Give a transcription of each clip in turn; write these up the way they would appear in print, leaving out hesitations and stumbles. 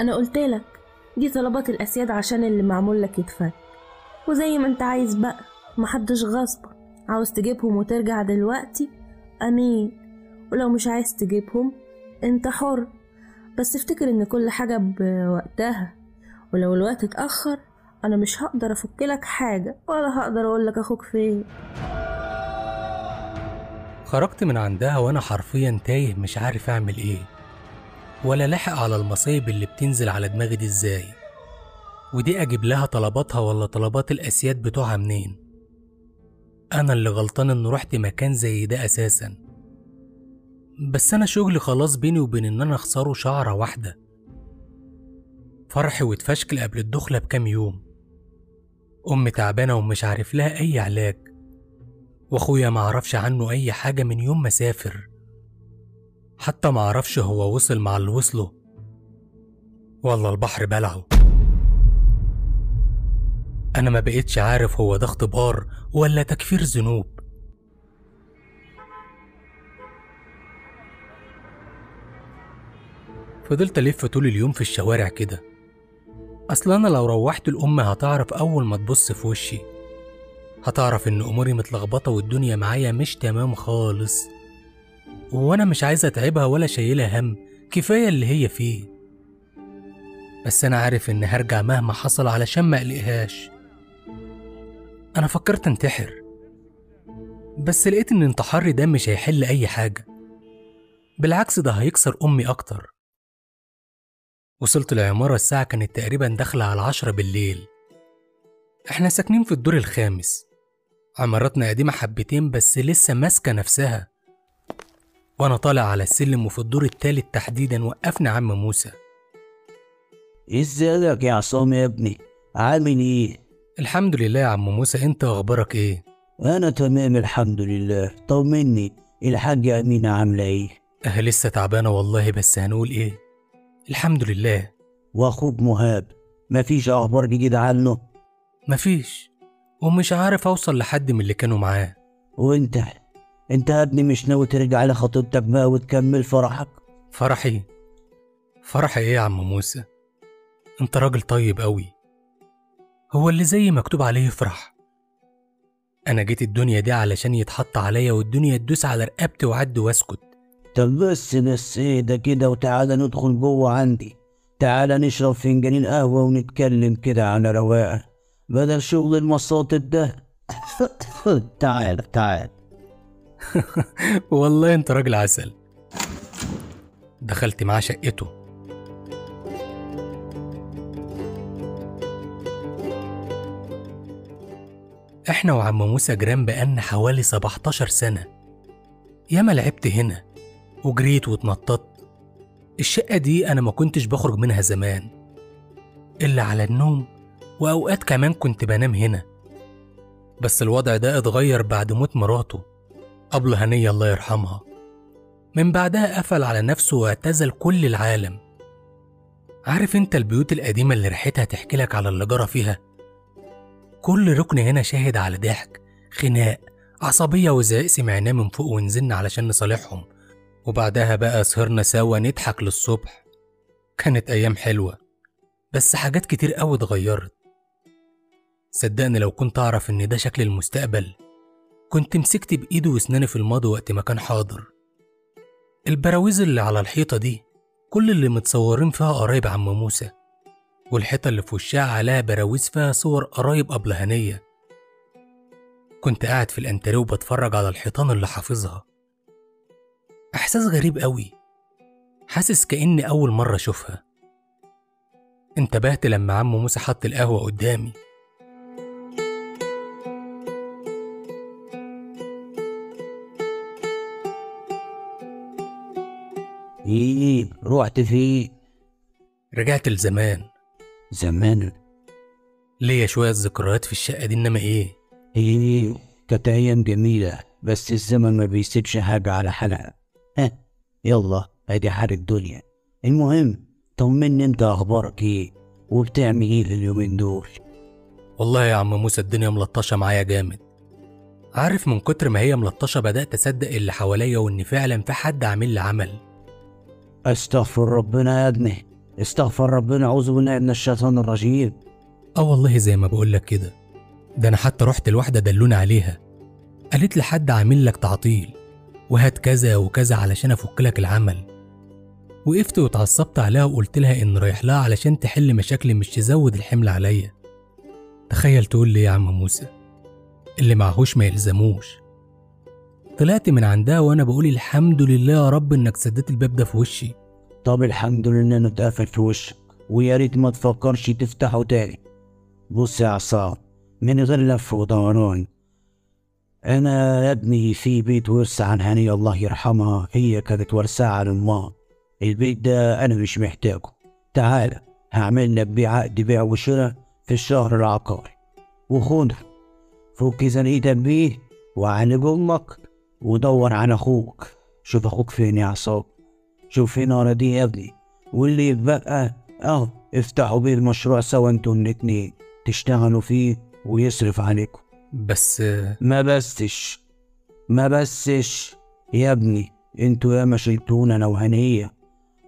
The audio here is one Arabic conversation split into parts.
أنا قلتلك دي طلبات الأسياد عشان اللي معمول لك يتفك، وزي ما انت عايز بقى، محدش غصبك. عاوز تجيبهم وترجع دلوقتي أمين، ولو مش عايز تجيبهم انت حر، بس افتكر ان كل حاجة بوقتها، ولو الوقت اتأخر انا مش هقدر افكلك حاجة ولا هقدر اقولك اخوك فين. خرجت من عندها وانا حرفيا تايه، مش عارف اعمل ايه ولا لاحق على المصايب اللي بتنزل على دماغي دي ازاي، ودي اجيب لها طلباتها ولا طلبات الاسياد بتوعها منين؟ انا اللي غلطان ان رحت مكان زي ده اساسا، بس انا شغلي خلاص بيني وبين ان انا اخسره شعره واحده. فرحي واتفشكل قبل الدخله بكام يوم، امي تعبانه ومش عارف لها اي علاج، واخويا معرفش عنه اي حاجه من يوم ما سافر، حتى معرفش هو وصل مع اللي وصله والله البحر بلعه. انا ما بقيتش عارف هو ده اختبار ولا تكفير ذنوب. فضلت ألف طول اليوم في الشوارع كده، أصل أنا لو روحت لأمي هتعرف أول ما تبص في وشي، هتعرف إن أموري متلخبطة والدنيا معايا مش تمام خالص، وأنا مش عايز أتعبها ولا شايلها هم، كفاية اللي هي فيه، بس أنا عارف إن هرجع مهما حصل علشان ما أقلقهاش. أنا فكرت انتحر، بس لقيت إن انتحاري ده مش هيحل أي حاجة، بالعكس ده هيكسر أمي أكتر. وصلت العمارة، الساعة كانت تقريبا داخلة على 10 بالليل. احنا ساكنين في الدور الخامس، عمارتنا قديمة حبتين بس لسه ماسكة نفسها. وانا طالع على السلم وفي الدور التالت تحديدا وقفنا عم موسى. ازيك يا عصام يا ابني، عامل ايه؟ الحمد لله يا عم موسى، انت اخبارك ايه؟ انا تمام الحمد لله. طمني، الحاجة امينة عاملة ايه؟ اه لسه تعبانة والله، بس هنقول ايه، الحمد لله. واخوك مهاب مفيش اخبار جديده عنه؟ مفيش، ومش عارف اوصل لحد من اللي كانوا معاه. وانت يا ابني مش ناوي ترجع لخطيبتك بقى وتكمل فرحك؟ فرحي ايه يا عم موسى، انت راجل طيب قوي، هو اللي زي مكتوب عليه يفرح؟ انا جيت الدنيا دي علشان يتحط عليا والدنيا تدوس على رقبتي وعد واسكت. طب بس ايه ده كده، وتعالى ندخل جوه عندي، تعالى نشرب فنجانين قهوة ونتكلم كده على رواقة بدل شغل المصاطب ده. تعال والله انت راجل عسل. دخلت معاه شقته، احنا وعم موسى جيران بقالنا حوالي 17 سنة. ياما لعبت هنا وجريت واتنططت، الشقة دي أنا ما كنتش بخرج منها زمان إلا على النوم، وأوقات كمان كنت بنام هنا، بس الوضع ده اتغير بعد موت مراته قبل هنية الله يرحمها. من بعدها قفل على نفسه واعتزل كل العالم. عارف انت البيوت القديمة اللي ريحتها تحكي لك على اللي جرى فيها؟ كل ركن هنا شاهد على ضحك، خناق، عصبية، وزعيق سمعناه من فوق ونزلنا علشان نصالحهم، وبعدها بقى سهرنا سوا نضحك للصبح. كانت أيام حلوة، بس حاجات كتير أوي اتغيرت. صدقني لو كنت أعرف إن ده شكل المستقبل كنت مسكت بإيده وأسناني في الماضي وقت ما كان حاضر. البراويز اللي على الحيطة دي كل اللي متصورين فيها قرايب عم موسى، والحيطة اللي في وشها عليها براويز فيها صور قرايب قبل هنية. كنت قاعد في الأنتريه وبتفرج على الحيطان اللي حافظها، احساس غريب قوي، حاسس كأني اول مره اشوفها. انتبهت لما عم موسى حط القهوه قدامي. ايه رحت فيه؟ رجعت لزمان. زمان ليا شويه ذكريات في الشقه دي، انما ايه كانت ايام جميله، بس الزمن ما بيسيبش حاجه على حالها. يلا ادي حال الدنيا. المهم طمني، انت اخبارك ايه وبتعمل ايه اليومين دول؟ والله يا عم موسى الدنيا ملطشه معايا جامد، عارف من كتر ما هي ملطشه بدات اصدق اللي حواليا وان فعلا في حد عامل لي عمل. استغفر ربنا يا ابني، استغفر ربنا، أعوذ بالله من الشيطان الرجيم. والله زي ما بقول لك كده، ده انا حتى رحت الواحدة دلوني عليها، قالت لي حد عامل لك تعطيل وهات كذا وكذا علشان افك لك العمل. وقفت واتعصبت عليها وقلت لها ان رايح لها علشان تحل مشاكلي مش تزود الحمل عليا. تخيل تقول لي يا عم موسى، اللي معهوش ما يلزموش. طلعت من عندها وانا بقول الحمد لله يا رب انك سددت الباب ده في وشي. طب الحمد لله انه اتقفل في وشك، ويا ريت ما تفكرش تفتحه تاني. بص يا عصام، من غير لف ودوران، انا يا ابني في بيت ورثة عن هنية الله يرحمها، هي كانت ورثة عن امها. البيت ده انا مش محتاجه، تعالى هعمل لك بيه عقد بيع وشراء في الشهر العقاري، وخده فك زنقتك بيه وعالج امك ودور عن اخوك. شوف اخوك فين يا عصام، شوف فين اراضيه يا ابني، واللي يتبقى اهو افتحوا بيه المشروع سوا انتوا الاتنين، تشتغلوا فيه ويصرف عليكم. بس ما بسش يا ابني، انتوا ياما شلتونا انا وهنيه.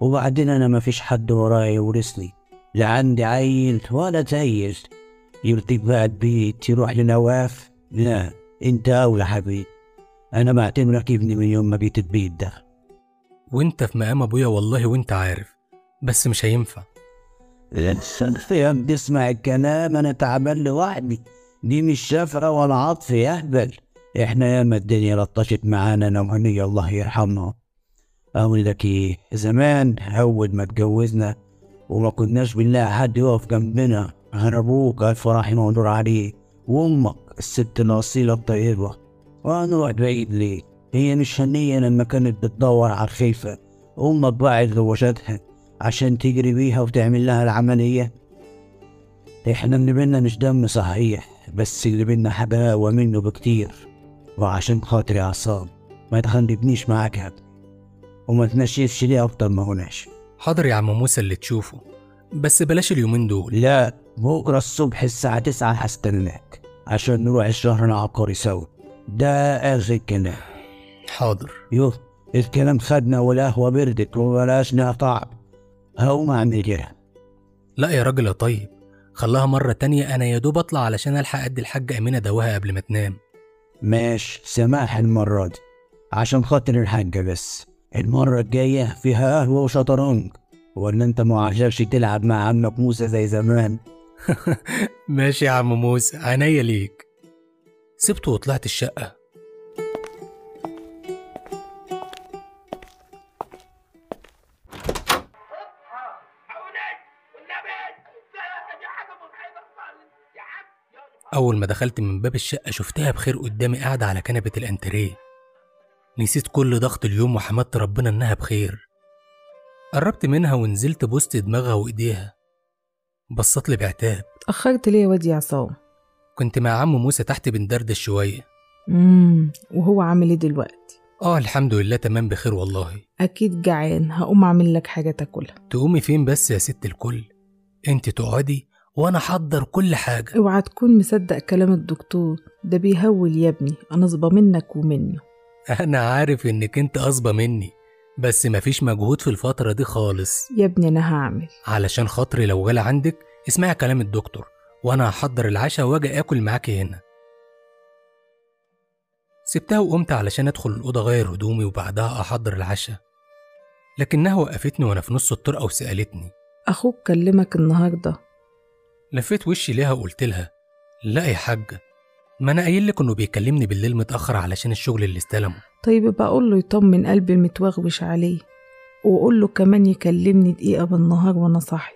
وبعدين انا مفيش حد ورايا يورثني، لا عندي عيل ولا تايل يرتب بقى البيت يروح لنواف. لا انت اولى حبيبي، انا بعتبرك ابني من يوم ما جيت البيت ده. وانت في مقام ابويا والله، وانت عارف، بس مش هينفع. يا ابني اسمع الكلام، انا تعبان لوحدي، دي مش شفقة ولا عطف يا اهبل. احنا ياما الدنيا لطشت معانا انا وهنية الله يرحمها. اقول لك ايه، زمان اول ما اتجوزنا وما كناش بنلاقي حد يقف جنبنا، انا ابوك الف رحمه ونور عليه، وامك الست الاصيله الطيبه. وهنروح بعيد ليه؟ هي مش هنيه لما كانت بتدور على الخيفه، امك باعت غواشاتها عشان تجري بيها وتعمل لها العمليه. احنا اللي بينا مش دم صحيح، بس اللي بينا حباوه منه بكتير. وعشان خاطري يا عصام ما تخنبنيش معاك يا ابني، وما تنشفش ليه اكتر ما هو ناشف. حاضر يا عم موسى اللي تشوفه، بس بلاش اليومين دول. لا بكره الصبح الساعه 9 هستناك عشان نروح الشهر العقاري سوا، ده اخر الكلام. حاضر. يوه الكلام خدنا والقهوه بردت ومبلاش لها طعم، هقوم اعمل كده. لا يا راجل يا طيب، خلاها مره تانيه، انا يا دوب اطلع علشان الحق ادي الحاجه امينه دواها قبل ما تنام. ماشي سماح المره دي، عشان خاطر الحاجه بس. المره الجايه فيها قهوه وشطرنج، ولا انت ما عجبش تلعب مع عمك موسى زي زمان؟ ماشي يا عم موسى، عينيا ليك. سبته وطلعت الشقه. أول ما دخلت من باب الشقة شفتها بخير قدامي قاعدة على كنبة الأنتريه. نسيت كل ضغط اليوم وحمدت ربنا إنها بخير. قربت منها ونزلت بوسط دماغها وإيديها، بصت لي بعتاب. اتأخرت ليه يا واد يا عصام؟ كنت مع عم موسى تحت بندردش شوية. وهو عامل إيه دلوقتي؟ الحمد لله تمام بخير والله. أكيد جعان، هقوم أعمل لك حاجة تاكلها. تقومي فين بس يا ست الكل؟ أنت تقعدي وانا حضر كل حاجه. اوعى تكون مصدق كلام الدكتور ده، بيهول يا ابني، انا اصبى منك ومنه. انا عارف انك انت اصبى مني، بس مفيش مجهود في الفتره دي خالص يا ابني. انا هعمل علشان خاطري لو غلى عندك. اسمعي كلام الدكتور، وانا هحضر العشاء واجي اكل معاكي هنا. سبتها وقمت علشان ادخل الاوضه اغير هدومي وبعدها احضر العشاء، لكنها وقفتني وانا في نص الطرقه وسالتني، اخوك كلمك النهارده؟ لفيت وشي ليها وقلت لها، لا يا حاجه، ما انا قايل لك انه بيكلمني بالليل متاخر علشان الشغل اللي استلمه. طيب يبقى اقول له يطمن قلبي المتوغوش عليه، وقول له كمان يكلمني دقيقه بالنهار وانا صاحي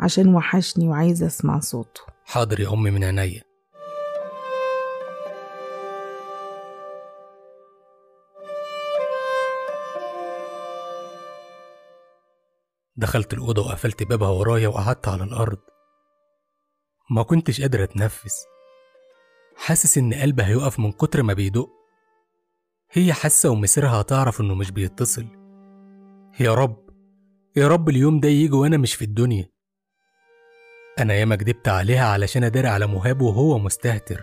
عشان وحشني وعايزه اسمع صوته. حاضر يا امي من عينيا. دخلت الاوضه وقفلت بابها ورايا وقعدت على الارض، ما كنتش قادر اتنفس، حاسس ان قلبي هيقف من كتر ما بيدق. هي حاسه ومسيرها هتعرف انه مش بيتصل. يا رب يا رب اليوم ده يجي وانا مش في الدنيا. انا ياما كدبت عليها علشان اداري على مهاب وهو مستهتر.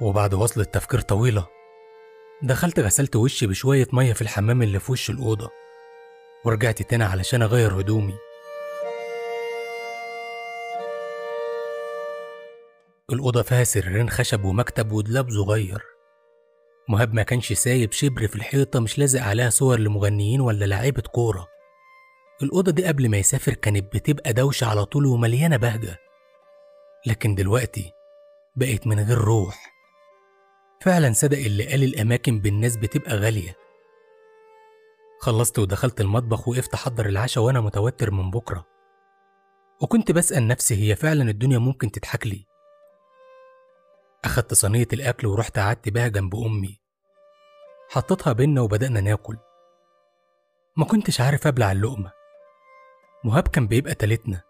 وبعد وصل التفكير طويله دخلت غسلت وشي بشويه ميه في الحمام اللي في وش الاوضه، ورجعت تاني علشان اغير هدومي. الأوضة فيها سريرين خشب ومكتب ودولاب صغير. مهاب ما كانش سايب شبر في الحيطة مش لازق عليها صور لمغنيين ولا لعيبة كورة. الأوضة دي قبل ما يسافر كانت بتبقى دوشة على طول ومليانة بهجة، لكن دلوقتي بقت من غير روح. فعلا صدق اللي قال الأماكن بالناس بتبقى غالية. خلصت ودخلت المطبخ، وقفت أحضر العشاء وأنا متوتر من بكرة، وكنت بسأل نفسي هي فعلا الدنيا ممكن تضحك لي. أخدت صينية الأكل ورحت قعدت بها جنب أمي، حطيتها بينا وبدأنا ناكل. ما كنتش عارف أبلع اللقمة. مهاب كان بيبقى تالتنا،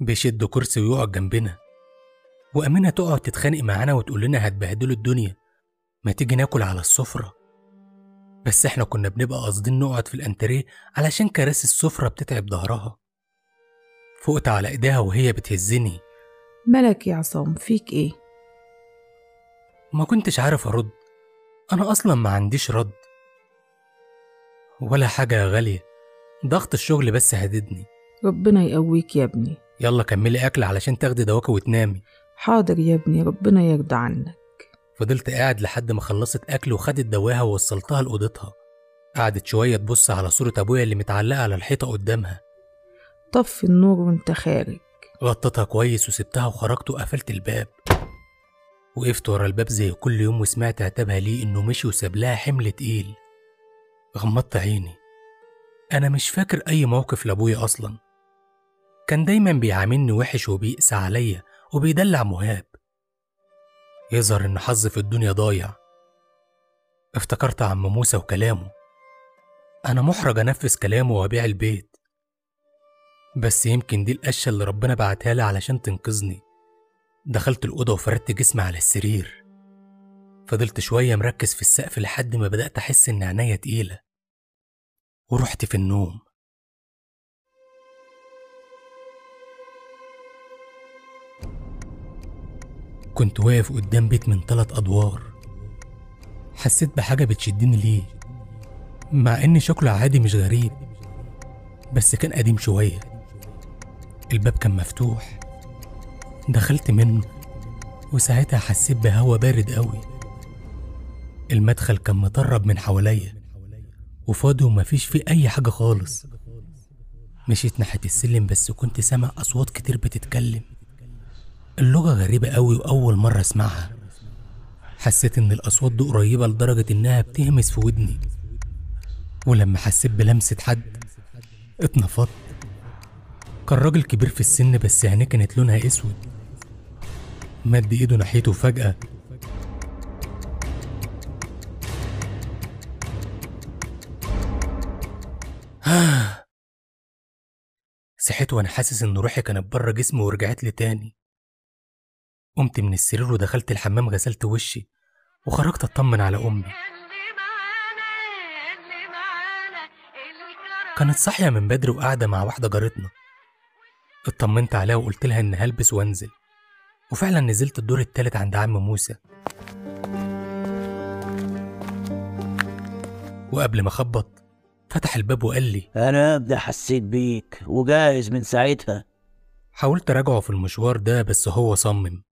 بيشد كرسي ويقعد جنبنا، وأمينة تقعد تتخانق معانا وتقول لنا هتبهدلوا الدنيا، ما تيجي ناكل على السفرة. بس احنا كنا بنبقى قاصدين نقعد في الأنتريه علشان كراسي السفرة بتتعب ظهرها. فقت على إيديها وهي بتهزني. مالك يا عصام، فيك إيه؟ ما كنتش عارف أرد، أنا أصلا ما عنديش رد ولا حاجة غالية، ضغط الشغل بس هددني. ربنا يقويك يا ابني. يلا كملي أكل علشان تاخدي دواكي وتنامي. حاضر يا ابني، ربنا يرضى عنك. فضلت قاعد لحد ما خلصت أكل وخدت دواها ووصلتها لأوضتها. قعدت شوية تبص على صورة أبويا اللي متعلقة على الحيطة قدامها. طفي النور وانت خارج. غطيتها كويس وسبتها وخرجت وقفلت الباب. وقفت ورا الباب زي كل يوم وسمعت عتابها ليه إنه مشي وساب لها حمل تقيل. غمضت عيني. أنا مش فاكر أي موقف لأبويا أصلا، كان دايما بيعاملني وحش وبيقسى عليا وبيدلع مهاب. يظهر إن حظي في الدنيا ضايع. افتكرت عم موسى وكلامه. أنا محرج أنفذ كلامه وأبيع البيت، بس يمكن دي القشة اللي ربنا بعتها لي علشان تنقذني. دخلت الأوضة وفردت جسمي على السرير. فضلت شوية مركز في السقف لحد ما بدأت أحس إن عينيا تقيلة، ورحت في النوم. كنت واقف قدام بيت من 3 أدوار. حسيت بحاجة بتشدني ليه، مع إن شكله عادي مش غريب، بس كان قديم شوية. الباب كان مفتوح، دخلت منه وساعتها حسيت بهوا بارد قوي. المدخل كان مطرب من حواليا وفاضي ومفيش فيه أي حاجة خالص. مشيت ناحية السلم، بس كنت سامع أصوات كتير بتتكلم، اللغة غريبة قوي وأول مرة أسمعها. حسيت إن الأصوات دي قريبة لدرجة إنها بتهمس في ودني، ولما حسيت بلمسة حد اتنفضت. كان راجل كبير في السن، بس عينيه كانت لونها أسود. مد إيده ناحيته فجأة. صحيت وأنا حاسس إن روحي كانت بره جسمي ورجعت لي تاني. قمت من السرير ودخلت الحمام، غسلت وشي وخرجت أطمن على أمي. كانت صاحية من بدري وقاعدة مع واحدة جارتنا. اطمنت عليها وقلت لها إن هلبس وأنزل، وفعلا نزلت الدور 3 عند عم موسى. وقبل ما أخبط فتح الباب وقال لي أنا أبدأ حسيت بيك وجاهز من ساعتها. حاولت أراجعه في المشوار ده، بس هو صمم.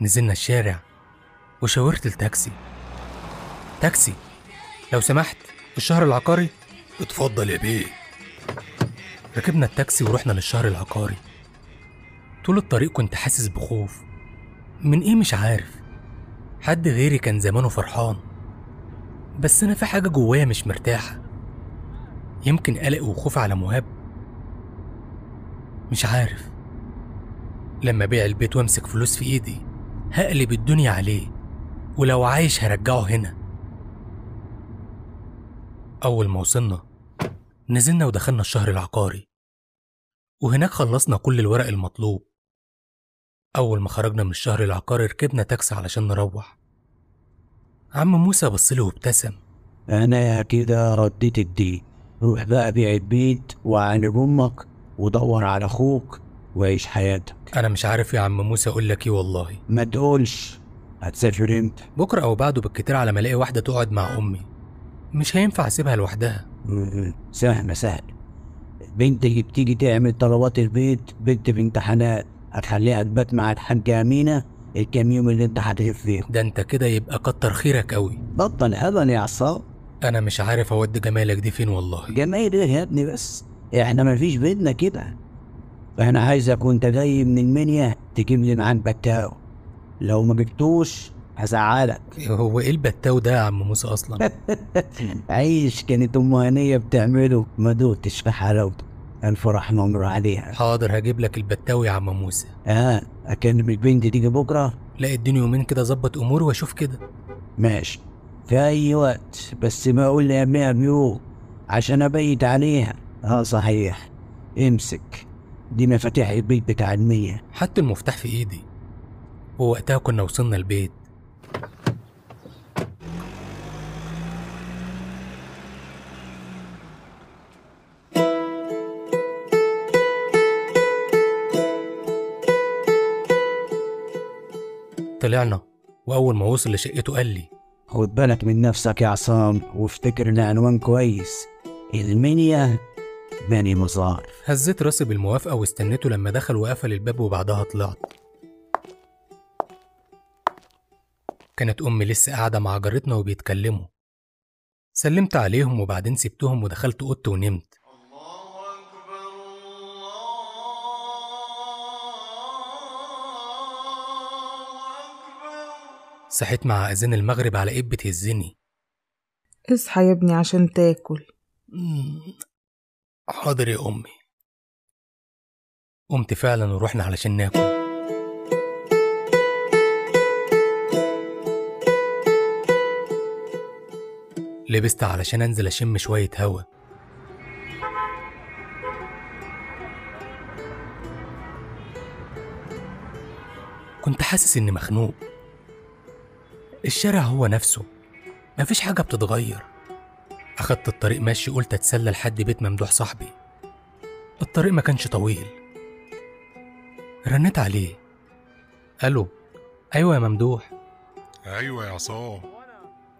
نزلنا الشارع وشاورت التاكسي. تاكسي لو سمحت، الشهر العقاري. اتفضل يا بيه. ركبنا التاكسي ورحنا للشهر العقاري. طول الطريق كنت حاسس بخوف من إيه مش عارف. حد غيري كان زمانه فرحان، بس أنا في حاجة جوايا مش مرتاحة. يمكن قلق وخوف على مهاب، مش عارف. لما بيع البيت وامسك فلوس في إيدي هقلب الدنيا عليه، ولو عايش هرجعه هنا. أول ما وصلنا نزلنا ودخلنا الشهر العقاري، وهناك خلصنا كل الورق المطلوب. أول ما خرجنا من الشهر العقاري ركبنا تاكسي علشان نروح. عم موسى بصلي وابتسم. أنا كده رديت الدين. روح بقى بيع البيت وعالج أمك ودور على أخوك وعيش حياتك. أنا مش عارف يا عم موسى أقول لك إيه والله. ما تقولش. هتسافر إمتى؟ بكرة أو بعده بالكتير، على ما ألاقي واحدة تقعد مع أمي. مش هينفع أسيبها لوحدها. سهل. البنت اللي بتيجي تعمل طلبات البيت بنت في امتحانات، هتخليها تبات مع الحاجة أمينة الكام يوم اللي انت هتغيب فيهم. ده انت كده يبقى كتر خيرك قوي. بطل هبل يا عصام، انا مش عارف اودي جمالك دي فين والله. جمال ايه يا ابني؟ بس احنا مفيش بيتنا كده، انا عايزك وانت جاي من المنيا تجيب لي معاك بتاو، لو ما جبتوش هزعلك. هو ايه البتاو ده يا عم موسى اصلا؟ عيش كانت ام هنيه بتعمله، ما دوتش في حلاوته. الف رحمه ومر عليها. حاضر هجيب لك البتاو يا عم موسى. اكلم البنت تيجي بكره؟ لا اديني يومين كده اظبط اموري واشوف كده. ماشي، في اي وقت، بس ما اقول لامها بيوم عشان ابيت عليها. صحيح، امسك دي مفاتيح البيت بتاع المية. حتى المفتاح في ايدي. ووقتها كنا وصلنا البيت. طلعنا واول ما وصل لشقته قال لي خد بالك من نفسك يا عصام، وافتكر العنوان كويس، المنيا بني مزار. هزيت راسي بالموافقه واستنيته لما دخل وقفل الباب، وبعدها طلعت. كانت امي لسه قاعده مع جارتنا وبيتكلموا. سلمت عليهم وبعدين سبتهم ودخلت اوضتي ونمت. صحيت مع اذان المغرب على ايه بتهزني. اصحى يا ابني عشان تاكل. حاضر يا امي. قمت فعلا ورحنا علشان ناكل. لبست علشان انزل اشم شويه هوا. كنت حاسس اني مخنوق. الشارع هو نفسه، مفيش حاجة بتتغير. أخدت الطريق ماشي، قلت أتسلى لحد بيت ممدوح صاحبي. الطريق ما كانش طويل. رنيت عليه. ألو. أيوة يا ممدوح. أيوة يا عصام.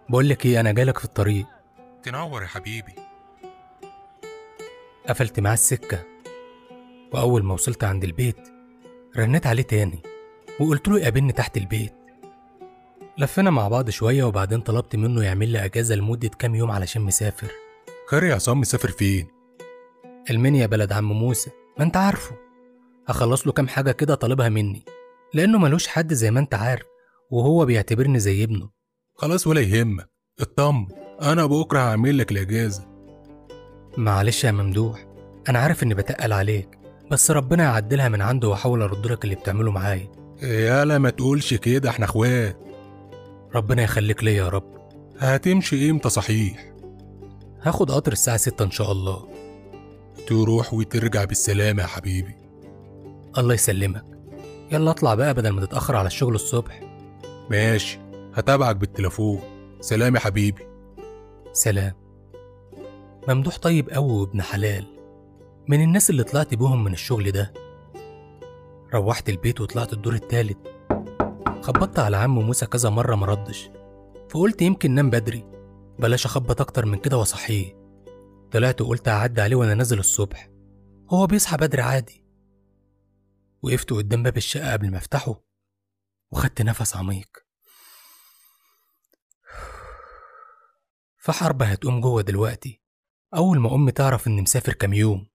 بقولك إيه، أنا جايلك في الطريق. تنور يا حبيبي. قفلت معاه السكة، وأول ما وصلت عند البيت رنيت عليه تاني وقلت له يقابلني تحت البيت. لفنا مع بعض شوية وبعدين طلبت منه يعمل لي أجازة لمدة كام يوم علشان مسافر. خير يا عصام، مسافر فين؟ المنيا بلد عم موسى، ما أنت عارفه. هخلص له كام حاجة كده طالبها مني، لأنه ملوش حد زي ما أنت عارف، وهو بيعتبرني زي ابنه. خلاص ولا يهمك، اطمن، أنا بكرة هعمل لك الأجازة. معلش يا ممدوح، أنا عارف إني بتقل عليك، بس ربنا يعدلها من عنده وأحاول أرد لك اللي بتعمله معايا. يالا ما تقولش كده، إحنا إخوات. ربنا يخليك ليا يا رب. هتمشي امتى صحيح؟ هاخد قطر الساعة 6 ان شاء الله. تروح وترجع بالسلامة يا حبيبي. الله يسلمك. يلا اطلع بقى بدل ما تتأخر على الشغل الصبح. ماشي، هتابعك بالتليفون. سلام يا حبيبي. سلام. ممدوح طيب قوي وابن حلال، من الناس اللي طلعت بيهم من الشغل ده. روحت البيت وطلعت الدور الثالث. خبطت على عم موسى كذا مرة ما ردش، فقلت يمكن نام بدري، بلاش اخبط اكتر من كده واصحيه. طلعت وقلت هعدي عليه وانا نازل الصبح، هو بيصحى بدري عادي. وقفت قدام باب الشقة قبل ما افتحه وخدت نفس عميق، في حرب هتقوم جوه دلوقتي اول ما امي تعرف اني مسافر كام يوم.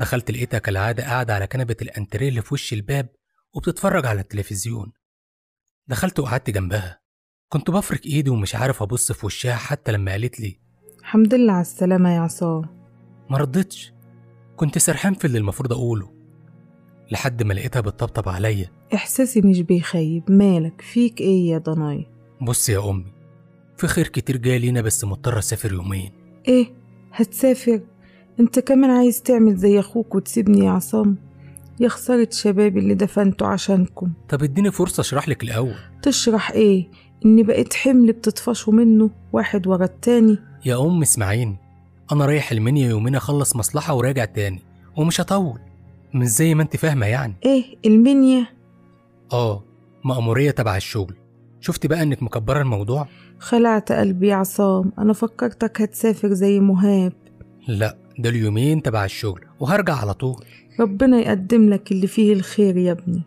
دخلت لقيتها كالعادة قاعدة على كنبة الأنتريه اللي في وش الباب وبتتفرج على التلفزيون. دخلت وقعدت جنبها، كنت بفرك إيدي ومش عارف أبص في وشها، حتى لما قالت لي الحمد لله على السلامة يا عصام ما ردتش. كنت سرحان في اللي المفروض أقوله، لحد ما لقيتها بتطبطب عليا. إحساسي مش بيخيب، مالك فيك إيه يا ضنايا؟ بص يا أمي، في خير كتير جاي لينا، بس مضطر أسافر يومين. إيه؟ هتسافر؟ انت كمان عايز تعمل زي اخوك وتسيبني يا عصام؟ يا خساره شبابي اللي دفنته عشانكم. طب اديني فرصه اشرح لك الاول. تشرح ايه؟ اني بقيت حمل بتطفشوا منه واحد ورا التاني. يا ام اسمعيني، انا رايح المنيا يومين اخلص مصلحه وراجع تاني، ومش هطول، مش زي ما انت فاهمه يعني. ايه المنيا؟ مأمورية تبع الشغل. شفتي بقى انك مكبرة الموضوع؟ خلعت قلبي يا عصام، انا فكرتك هتسافر زي مهاب. لا، ده اليومين تبع الشغل وهرجع على طول. ربنا يقدم لك اللي فيه الخير يا ابني.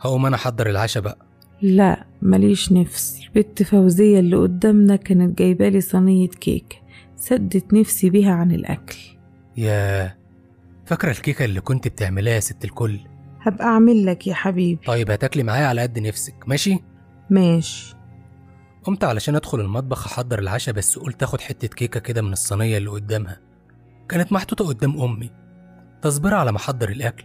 هقوم انا احضر العشاء بقى. لا ماليش نفس. البت فوزية اللي قدامنا كانت جايبالي صينية كيكة، سدت نفسي بيها عن الأكل. يا فاكرة الكيكة اللي كنت بتعملها يا ست الكل؟ هبقى أعمل لك يا حبيبي. طيب هتاكلي معايا على قد نفسك، ماشي؟ ماشي. قمت علشان أدخل المطبخ أحضر العشاء، بس قلت أخد حتة كيكة كده من الصينية اللي قدامها، كانت محطوطة قدام أمي تصبرها على ما أحضر الأكل.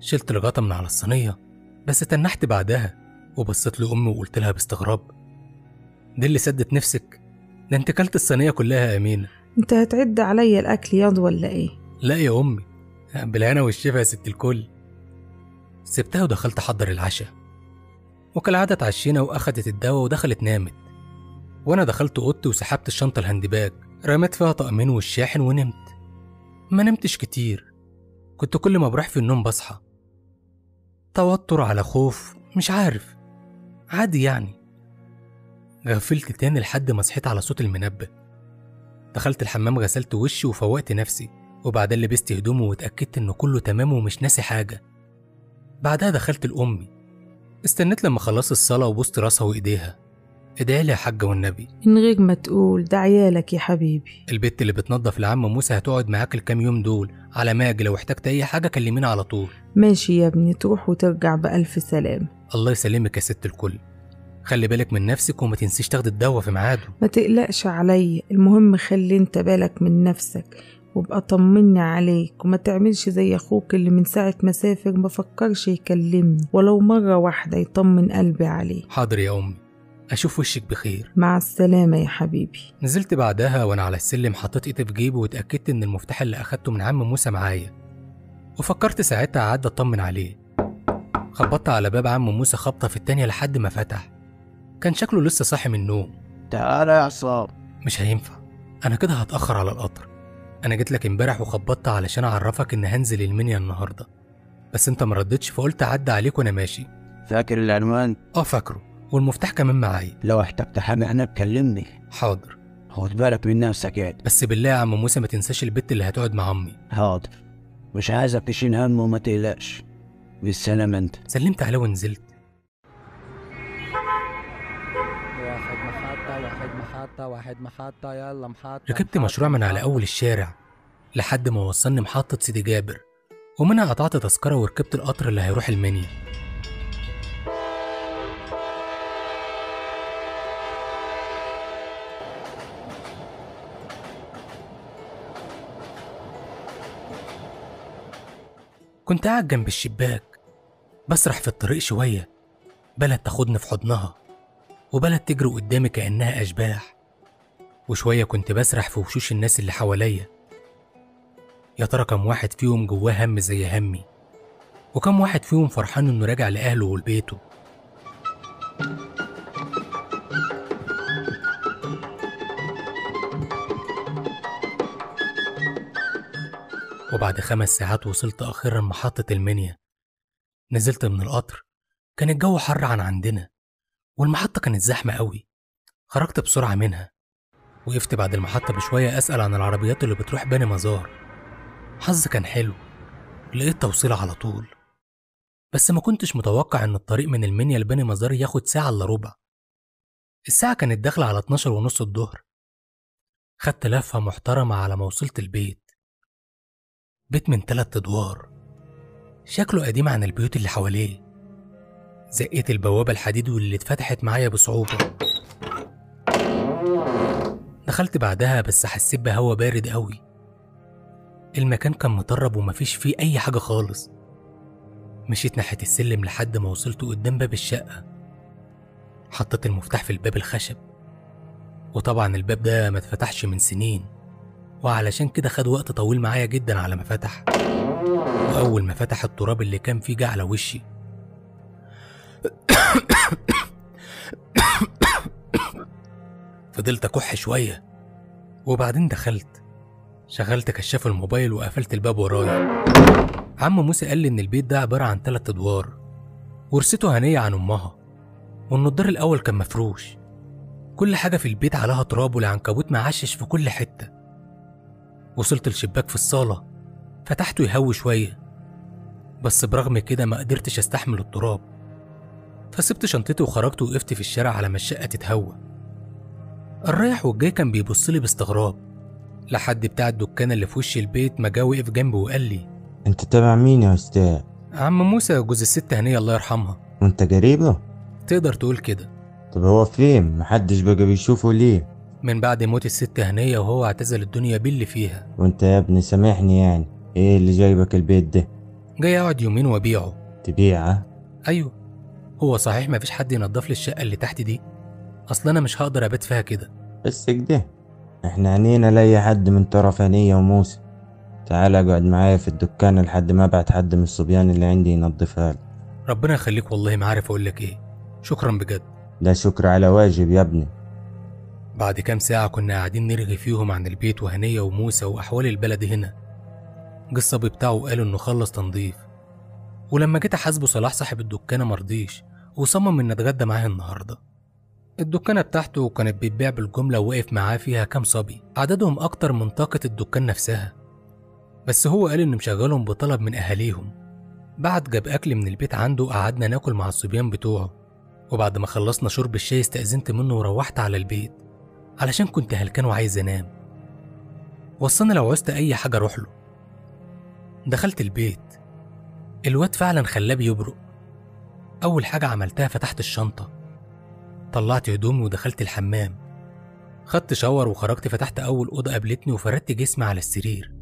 شلت الغطا من على الصينية بس تنحت بعدها، وبصيت لأمي وقلت لها باستغراب: دي اللي سدت نفسك؟ ده انت كلت الصينية كلها يا أمينة. انت هتعد عليا الأكل ياض ولا إيه؟ لا يا أمي، بالهنا والشفا يا ست الكل. سبتها ودخلت أحضر العشاء، وكالعادة اتعشينا وأخدت الدواء ودخلت نامت، وأنا دخلت أوضتي وسحبت الشنطة الهاندباج، رميت فيها طقمين والشاحن ونمت. ما نمتش كتير، كنت كل ما بروح في النوم بصحى، توتر على خوف، مش عارف، عادي يعني. غفلت تاني لحد ما صحيت على صوت المنبه. دخلت الحمام، غسلت وشي وفوقت نفسي، وبعدين لبست هدومي واتأكدت انه كله تمام ومش ناسي حاجة. بعدها دخلت لأمي، استنيت لما خلصت الصلاة وبوست راسها وإيديها: ادعي لي يا حاجة والنبي. من غير ما تقول ده عيالك يا حبيبي. البت اللي بتنظف لعم موسى هتقعد معاك الكام يوم دول، على ما اجي لو احتجت أي حاجة كلميني على طول. ماشي يا ابني، تروح وترجع بألف سلام. الله يسلمك يا ست الكل. خلي بالك من نفسك وما تنسيش تاخد الدواء في ميعاده. ما تقلقش عليا، المهم خلي انت بالك من نفسك وابقى طمني عليك، وما تعملش زي اخوك اللي من ساعة ما سافر ما فكرش يكلمني ولو مرة واحدة يطمن قلبي عليه. حاضر يا أمي، أشوف وشك بخير. مع السلامة يا حبيبي. نزلت بعدها وأنا على السلم، حطيت إيدي في جيبي واتأكدت إن المفتاح اللي أخدته من عم موسى معايا، وفكرت ساعتها أعدي أطمن عليه. خبطت على باب عم موسى خبطة في التانية لحد ما فتح، كان شكله لسه صاحي من النوم. تعال يا عصام. مش هينفع، أنا كده هتأخر على القطر. أنا جيت لك امبارح وخبطت علشان أعرفك إن هنزل المنيا النهاردة، بس أنت مردتش، فقلت أعدي عليك وأنا ماشي. فاكر العنوان؟ فاكره، والمفتاح كمان معايا. لو احتجت حاجة أنا بكلمني. حاضر. خد بالك من نفسك يا جايد. بس بالله يا عم موسى ما تنساش البت اللي هتقعد مع أمي. حاضر، مش عايزك تشيل هم وما تقلقش. بالسلامة. أنت سلمت عليه ونزلت. واحد محطة، واحد محطة، واحد محطة، يلا محطة. ركبت مشروع من على أول الشارع لحد ما وصلني محطة سيدي جابر، ومنها قطعت تذكرة وركبت القطر اللي هيروح المنيا. كنت قاعد جنب الشباك بسرح في الطريق شوية، بلد تاخدني في حضنها وبلد تجري قدامي كأنها أشباح، وشوية كنت بسرح في وشوش الناس اللي حواليا. يا ترى كم واحد فيهم جواه هم زي همي، وكم واحد فيهم فرحان إنه راجع لأهله ولبيته. وبعد 5 ساعات وصلت أخيرا محطة المنيا. نزلت من القطر، كان الجو حر عن عندنا والمحطة كانت زحمة قوي. خرجت بسرعة منها، وقفت بعد المحطة بشوية أسأل عن العربيات اللي بتروح بني مزار. حظي كان حلو، لقيت توصيلة على طول، بس ما كنتش متوقع إن الطريق من المنيا لبني مزار ياخد ساعة إلا ربع. الساعة كانت داخلة على 12:30 الظهر. خدت لفة محترمة على ما وصلت البيت، بيت من 3 أدوار، شكله قديم عن البيوت اللي حواليه. زقيت البوابة الحديد واللي اتفتحت معايا بصعوبة. دخلت بعدها بس حسيت بهوا بارد قوي. المكان كان مطرب ومفيش فيه أي حاجة خالص. مشيت ناحية السلم لحد ما وصلت قدام باب الشقة. حطيت المفتاح في الباب الخشب، وطبعا الباب ده ما اتفتحش من سنين، وعلشان كده خد وقت طويل معايا جدا على ما فتح. وأول ما فتح التراب اللي كان فيه جه على وشي. فضلت أكح شوية وبعدين دخلت، شغلت كشاف الموبايل وقفلت الباب ورايا. عم موسى قال لي إن البيت ده عبارة عن 3 أدوار، ورثته هنية عن أمها، والنضار الأول كان مفروش، كل حاجة في البيت عليها تراب والعنكبوت معشش في كل حتة. وصلت الشباك في الصالة فتحته يهوي شوية، بس برغم كده ما قدرتش أستحمل التراب، فسبت شنطتي وخرجت وقفت في الشارع على ما الشقة تتهوى. الرايح والجاي كان بيبصلي باستغراب، لحد بتاع الدكان اللي في وش البيت ما جه وقف جنبي وقال لي: أنت تابع مين يا أستاذ؟ عم موسى جوز الست هنية الله يرحمها. وأنت جريبة؟ تقدر تقول كده. طب هو فين؟ محدش بقى بيشوفه ليه؟ من بعد موت الست هنية وهو اعتزل الدنيا باللي فيها. وأنت يا ابني سامحني، يعني إيه اللي جايبك البيت ده؟ جاي أقعد يومين وأبيعه. تبيعه؟ أيوه. هو صحيح مفيش حد ينضف لي الشقة اللي تحت دي، أصل أنا مش هقدر أبات فيها كده. بس كده؟ إحنا عنينا لأي حد من طرف هنية وموسى. تعال اقعد معايا في الدكان لحد ما ابعت حد من الصبيان اللي عندي ينظفها لي. ربنا يخليك، والله ما عارف اقول لك ايه، شكرا بجد. لا شكر على واجب يا ابني. بعد كام ساعه كنا قاعدين نرغي فيهم عن البيت وهنيه وموسى واحوال البلد هنا. جه الصبي بتاعه وقال انه خلص تنظيف، ولما جيت احاسبه صلاح صاحب الدكانه مرضيش وصمم ان اتغدى معاه النهارده. الدكانه بتاعته كانت بتبيع بالجمله، ووقف معاه فيها كام صبي عددهم اكتر من طاقه الدكان نفسها، بس هو قال إنه مشغلهم بطلب من أهاليهم. بعد جاب أكل من البيت عنده وقعدنا ناكل مع الصبيان بتوعه، وبعد ما خلصنا شرب الشاي استأذنت منه وروحت على البيت علشان كنت هلكان وعايز أنام. وصلنا لو عوزت أي حاجة أروح له. دخلت البيت، الواد فعلا خلاه بيبرق. أول حاجة عملتها فتحت الشنطة، طلعت هدومي ودخلت الحمام، خدت شاور وخرجت. فتحت أول أوضة قابلتني وفردت جسمي على السرير،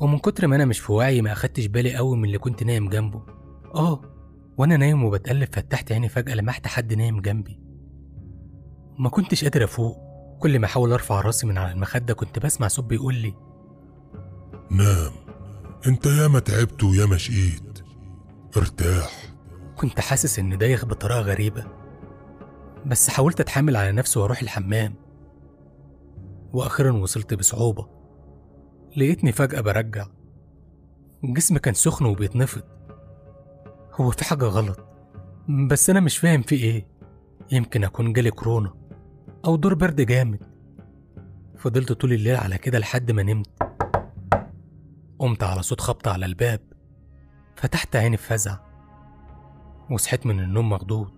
ومن كتر ما انا مش في وعي ما اخدتش بالي قوي من اللي كنت نايم جنبه. وانا نايم وبتقلب فتحت عيني فجأة لمحت حد نايم جنبي، ما كنتش قادر افوق. كل ما احاول ارفع راسي من على المخدة كنت بسمع صوت بيقول لي: نام، انت ياما تعبت وياما شقيت، ارتاح. كنت حاسس ان دايخ بطريقة غريبة، بس حاولت اتحامل على نفسي واروح الحمام. واخيرا وصلت بصعوبة، لقيتني فجأة برجع، جسمي كان سخن وبيتنفض. هو في حاجة غلط بس أنا مش فاهم في إيه، يمكن أكون جالي كورونا أو دور برد جامد. فضلت طول الليل على كده لحد ما نمت. قمت على صوت خبط على الباب، فتحت عيني في فزع وصحيت من النوم مخضوض.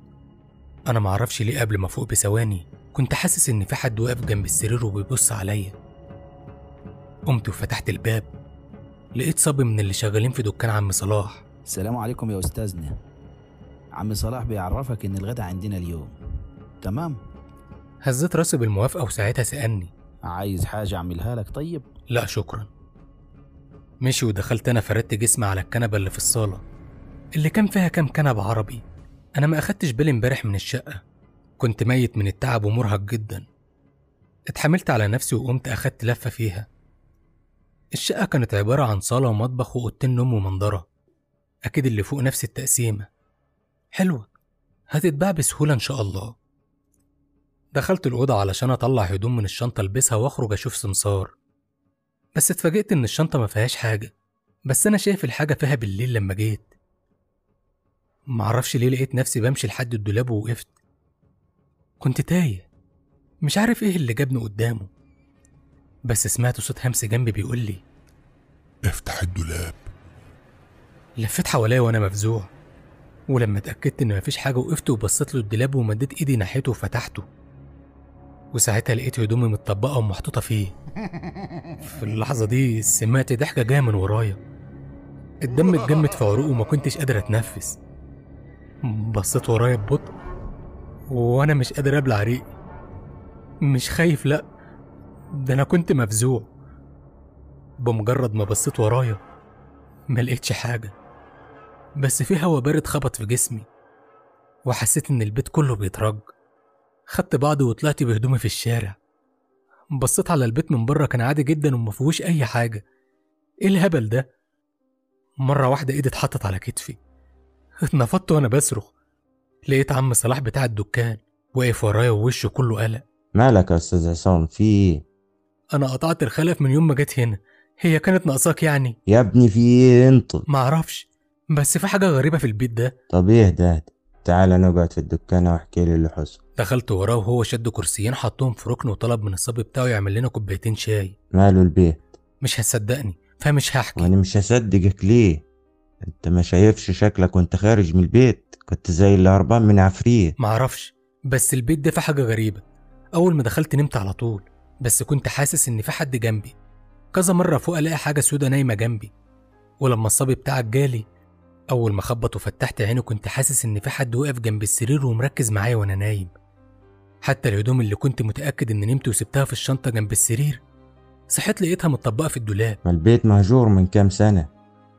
أنا معرفش ليه قبل ما فوق بثواني كنت حاسس إن في حد واقف جنب السرير وبيبص عليا. قمت وفتحت الباب، لقيت صبي من اللي شغالين في دكان عم صلاح. السلام عليكم يا أستاذنا، عم صلاح بيعرفك إن الغدا عندنا اليوم، تمام؟ هزيت راسي بالموافقة، وساعتها سألني: عايز حاجة أعملها لك طيب؟ لا شكرا. مشي ودخلت أنا فردت جسمي على الكنبة اللي في الصالة اللي كان فيها كام كنبة عربي. أنا ما أخدتش بالي امبارح من الشقة، كنت ميت من التعب ومرهق جدا. اتحملت على نفسي وقمت أخدت لفة فيها. الشقة كانت عبارة عن صالة ومطبخ وأوضتين نوم ومنظرة، أكيد اللي فوق نفس التقسيمة، حلوة هتتباع بسهولة إن شاء الله. دخلت الأوضة علشان أطلع هدوم من الشنطة ألبسها وأخرج أشوف سمسار، بس اتفاجئت إن الشنطة ما فيهاش حاجة، بس أنا شايف الحاجة فيها بالليل. لما جيت معرفش ليه لقيت نفسي بمشي لحد الدولاب ووقفت، كنت تايه مش عارف إيه اللي جابني قدامه. بس سمعت صوت همس جنبي بيقول لي: افتح الدولاب. لفيت حواليا وانا مفزوع، ولما اتاكدت ان مفيش حاجه وقفت وبصيت له الدولاب ومديت ايدي ناحيته وفتحته، وساعتها لقيت هدومي متطبقه ومحطوطه فيه. في اللحظه دي سمعت ضحكه جايه من ورايا، الدم اتجمد في عروقي وما كنتش قادر اتنفس. بصيت ورايا ببطء وانا مش قادر ابلع ريقي، مش خايف، لا ده أنا كنت مفزوع. بمجرد ما بصيت ورايا ما لقيتش حاجة، بس في هوا بارد خبط في جسمي وحسيت إن البيت كله بيترج. خدت بعضي وطلعت بهدومي في الشارع، بصيت على البيت من بره كان عادي جدا ومفيهوش أي حاجة. إيه الهبل ده؟ مرة واحدة إيدي اتحطت على كتفي، اتنفضت وأنا بصرخ. لقيت عم صلاح بتاع الدكان واقف ورايا ووشه كله قلق. مالك يا أستاذ عصام، في إيه؟ أنا قطعت الخلف من يوم ما جيت هنا، هي كانت ناقصاك يعني؟ يا ابني في إيه أنت؟ معرفش، بس في حاجة غريبة في البيت ده. طب إيه ده؟ تعال نقعد في الدكان واحكي لي اللي حصل. دخلت وراه وهو شد كرسيين حطهم في ركن وطلب من الصبي بتاعه يعمل لنا كوبايتين شاي. ماله البيت؟ مش هتصدقني فمش هحكي. وانا مش هصدقك ليه؟ انت ما شايفش شكلك وانت خارج من البيت كنت زي اللي هربان من عفريت. معرفش، بس البيت ده في حاجه غريبه. اول ما دخلت نمت على طول، بس كنت حاسس ان في حد جنبي. كذا مره فوق الاقي حاجه سودا نايمه جنبي. ولما الصبي بتاعك جالي اول ما خبط وفتحت عيني كنت حاسس ان في حد واقف جنب السرير ومركز معايا وانا نايم. حتى الهدوم اللي كنت متاكد ان نمت وسبتها في الشنطه جنب السرير صحيت لقيتها متطبقه في الدولاب. ما البيت مهجور من كام سنه،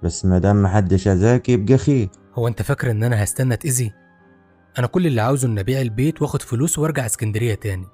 بس ما دام محدش اذاك يبقى خير. هو انت فاكر ان انا هستنى اتاذي؟ انا كل اللي عاوزه ان ابيع البيت واخد فلوس وارجع اسكندريه تاني.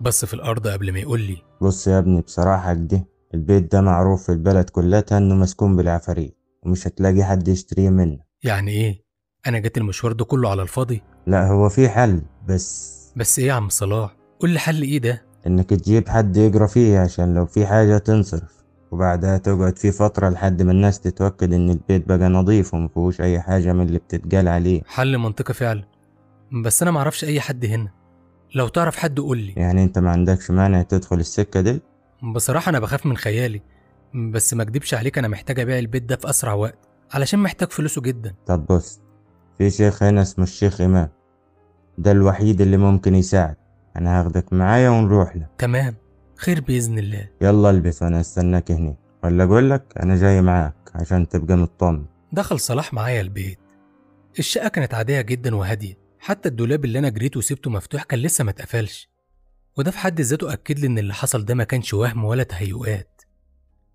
بس في الارض قبل ما يقول لي. بص يا ابني بصراحه كده البيت ده معروف في البلد كلها انه مسكون بالعفاريت ومش هتلاقي حد يشتريه منه. يعني ايه؟ انا جيت المشوار ده كله على الفاضي؟ لا هو في حل. بس ايه يا عم صلاح؟ قول لي حل ايه ده؟ انك تجيب حد يجرى فيه عشان لو في حاجه تنصرف، وبعدها تقعد فيه فتره لحد ما الناس تتاكد ان البيت بقى نظيف ومفيهوش اي حاجه من اللي بتتقال عليه. حل منطقي فعلا، بس انا معرفش اي حد هنا. لو تعرف حد قول لي. يعني انت ما عندكش مانع تدخل السكه دي؟ بصراحه انا بخاف من خيالي، بس ما اكدبش عليك انا محتاج ابيع البيت ده في اسرع وقت علشان محتاج فلوسه جدا. طب بص، في شيخ هنا اسمه الشيخ امام، ده الوحيد اللي ممكن يساعد. انا هاخدك معايا ونروح له. تمام، خير باذن الله. يلا البس وانا استناك هنا، ولا اقول لك انا جاي معاك عشان تبقى مطمن. دخل صلاح معايا البيت. الشقه كانت عاديه جدا وهاديه، حتى الدولاب اللي انا جريت وسبته مفتوح كان لسه ما اتقفلش، وده في حد ذاته اكد لي ان اللي حصل ده ما كانش وهم ولا تهيؤات.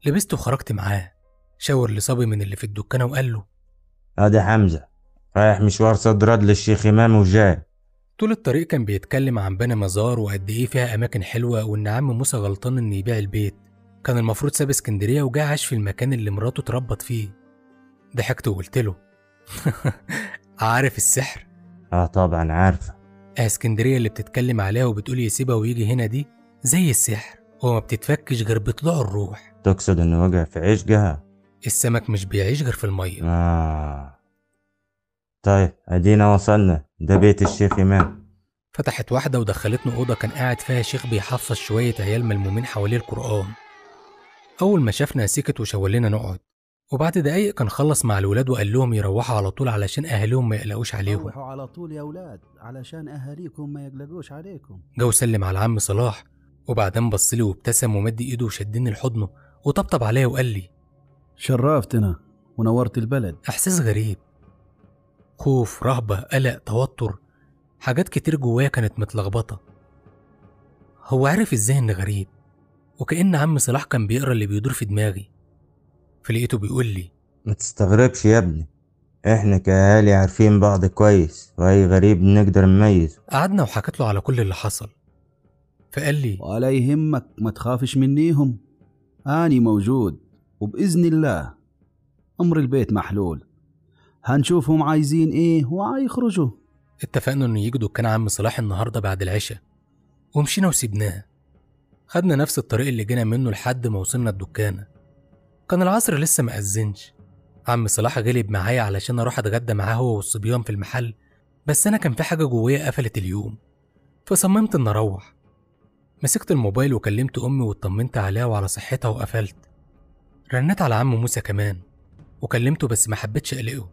لبست وخرجت معاه. شاور لصبي من اللي في الدكانه وقال له ادي حمزه رايح مشوار صد رد للشيخ امام وجاي. طول الطريق كان بيتكلم عن بنى مزار وقد ايه فيها اماكن حلوه، وان عم موسى غلطان انه يبيع البيت، كان المفروض ساب اسكندريه وجا عاش في المكان اللي مراته اتربت فيه. ضحكت وقلت له عارف السحر؟ اه طبعا عارفه. اسكندريه اللي بتتكلم عليها وبتقول يسيبها ويجي هنا دي زي السحر وما بتتفكش غير بطلوع الروح. تقصد انه وقع في عشقها؟ السمك مش بيعيش غير في الميه. طيب ادينا وصلنا، ده بيت الشيخ امام. فتحت واحده ودخلتني اوضه كان قاعد فيها شيخ بيحفظ شويه عيال ملمومين حواليه القران. اول ما شافنا سكت وشاولنا نقعد، وبعد دقايق كان خلص مع الولاد وقال لهم يروحوا على طول علشان اهاليهم ما يقلقوش عليهم. روحوا على طول يا اولاد علشان اهاليكم ما يقلقوش عليكم. جو سلم على عم صلاح وبعدين بص لي وابتسم ومد ايده وشدني لحضنه وطبطب عليا وقال لي شرفتنا ونورت البلد. احساس غريب، خوف، رهبه، قلق، توتر، حاجات كتير جوايا كانت متلخبطه. هو عارف ازاي ان غريب، وكأن عم صلاح كان بيقرا اللي بيدور في دماغي. فلقيته بيقول لي ما تستغربش يا ابني، احنا كاهالي عارفين بعض كويس واي غريب نقدر نميزه. قعدنا وحكيت له على كل اللي حصل، فقال لي ولا يهمك ما تخافش منيهم، أنا موجود وبإذن الله أمر البيت محلول، هنشوفهم عايزين إيه وهيخرجوا. اتفقنا إنه يجي دكان عم صلاح النهاردة بعد العشاء، ومشينا وسيبناه. خدنا نفس الطريق اللي جينا منه لحد ما وصلنا الدكانة. كان العصر لسه ما أذنش. عم صلاح غلب معايا علشان أروح أتغدى معاه هو والصبيان في المحل، بس أنا كان في حاجة جوايا قفلت اليوم، فصممت إن أروح. مسكت الموبايل وكلمت امي واطمنت عليها وعلى صحتها وقفلت. رنت على عم موسى كمان وكلمته، بس ما حبيتش اقلقه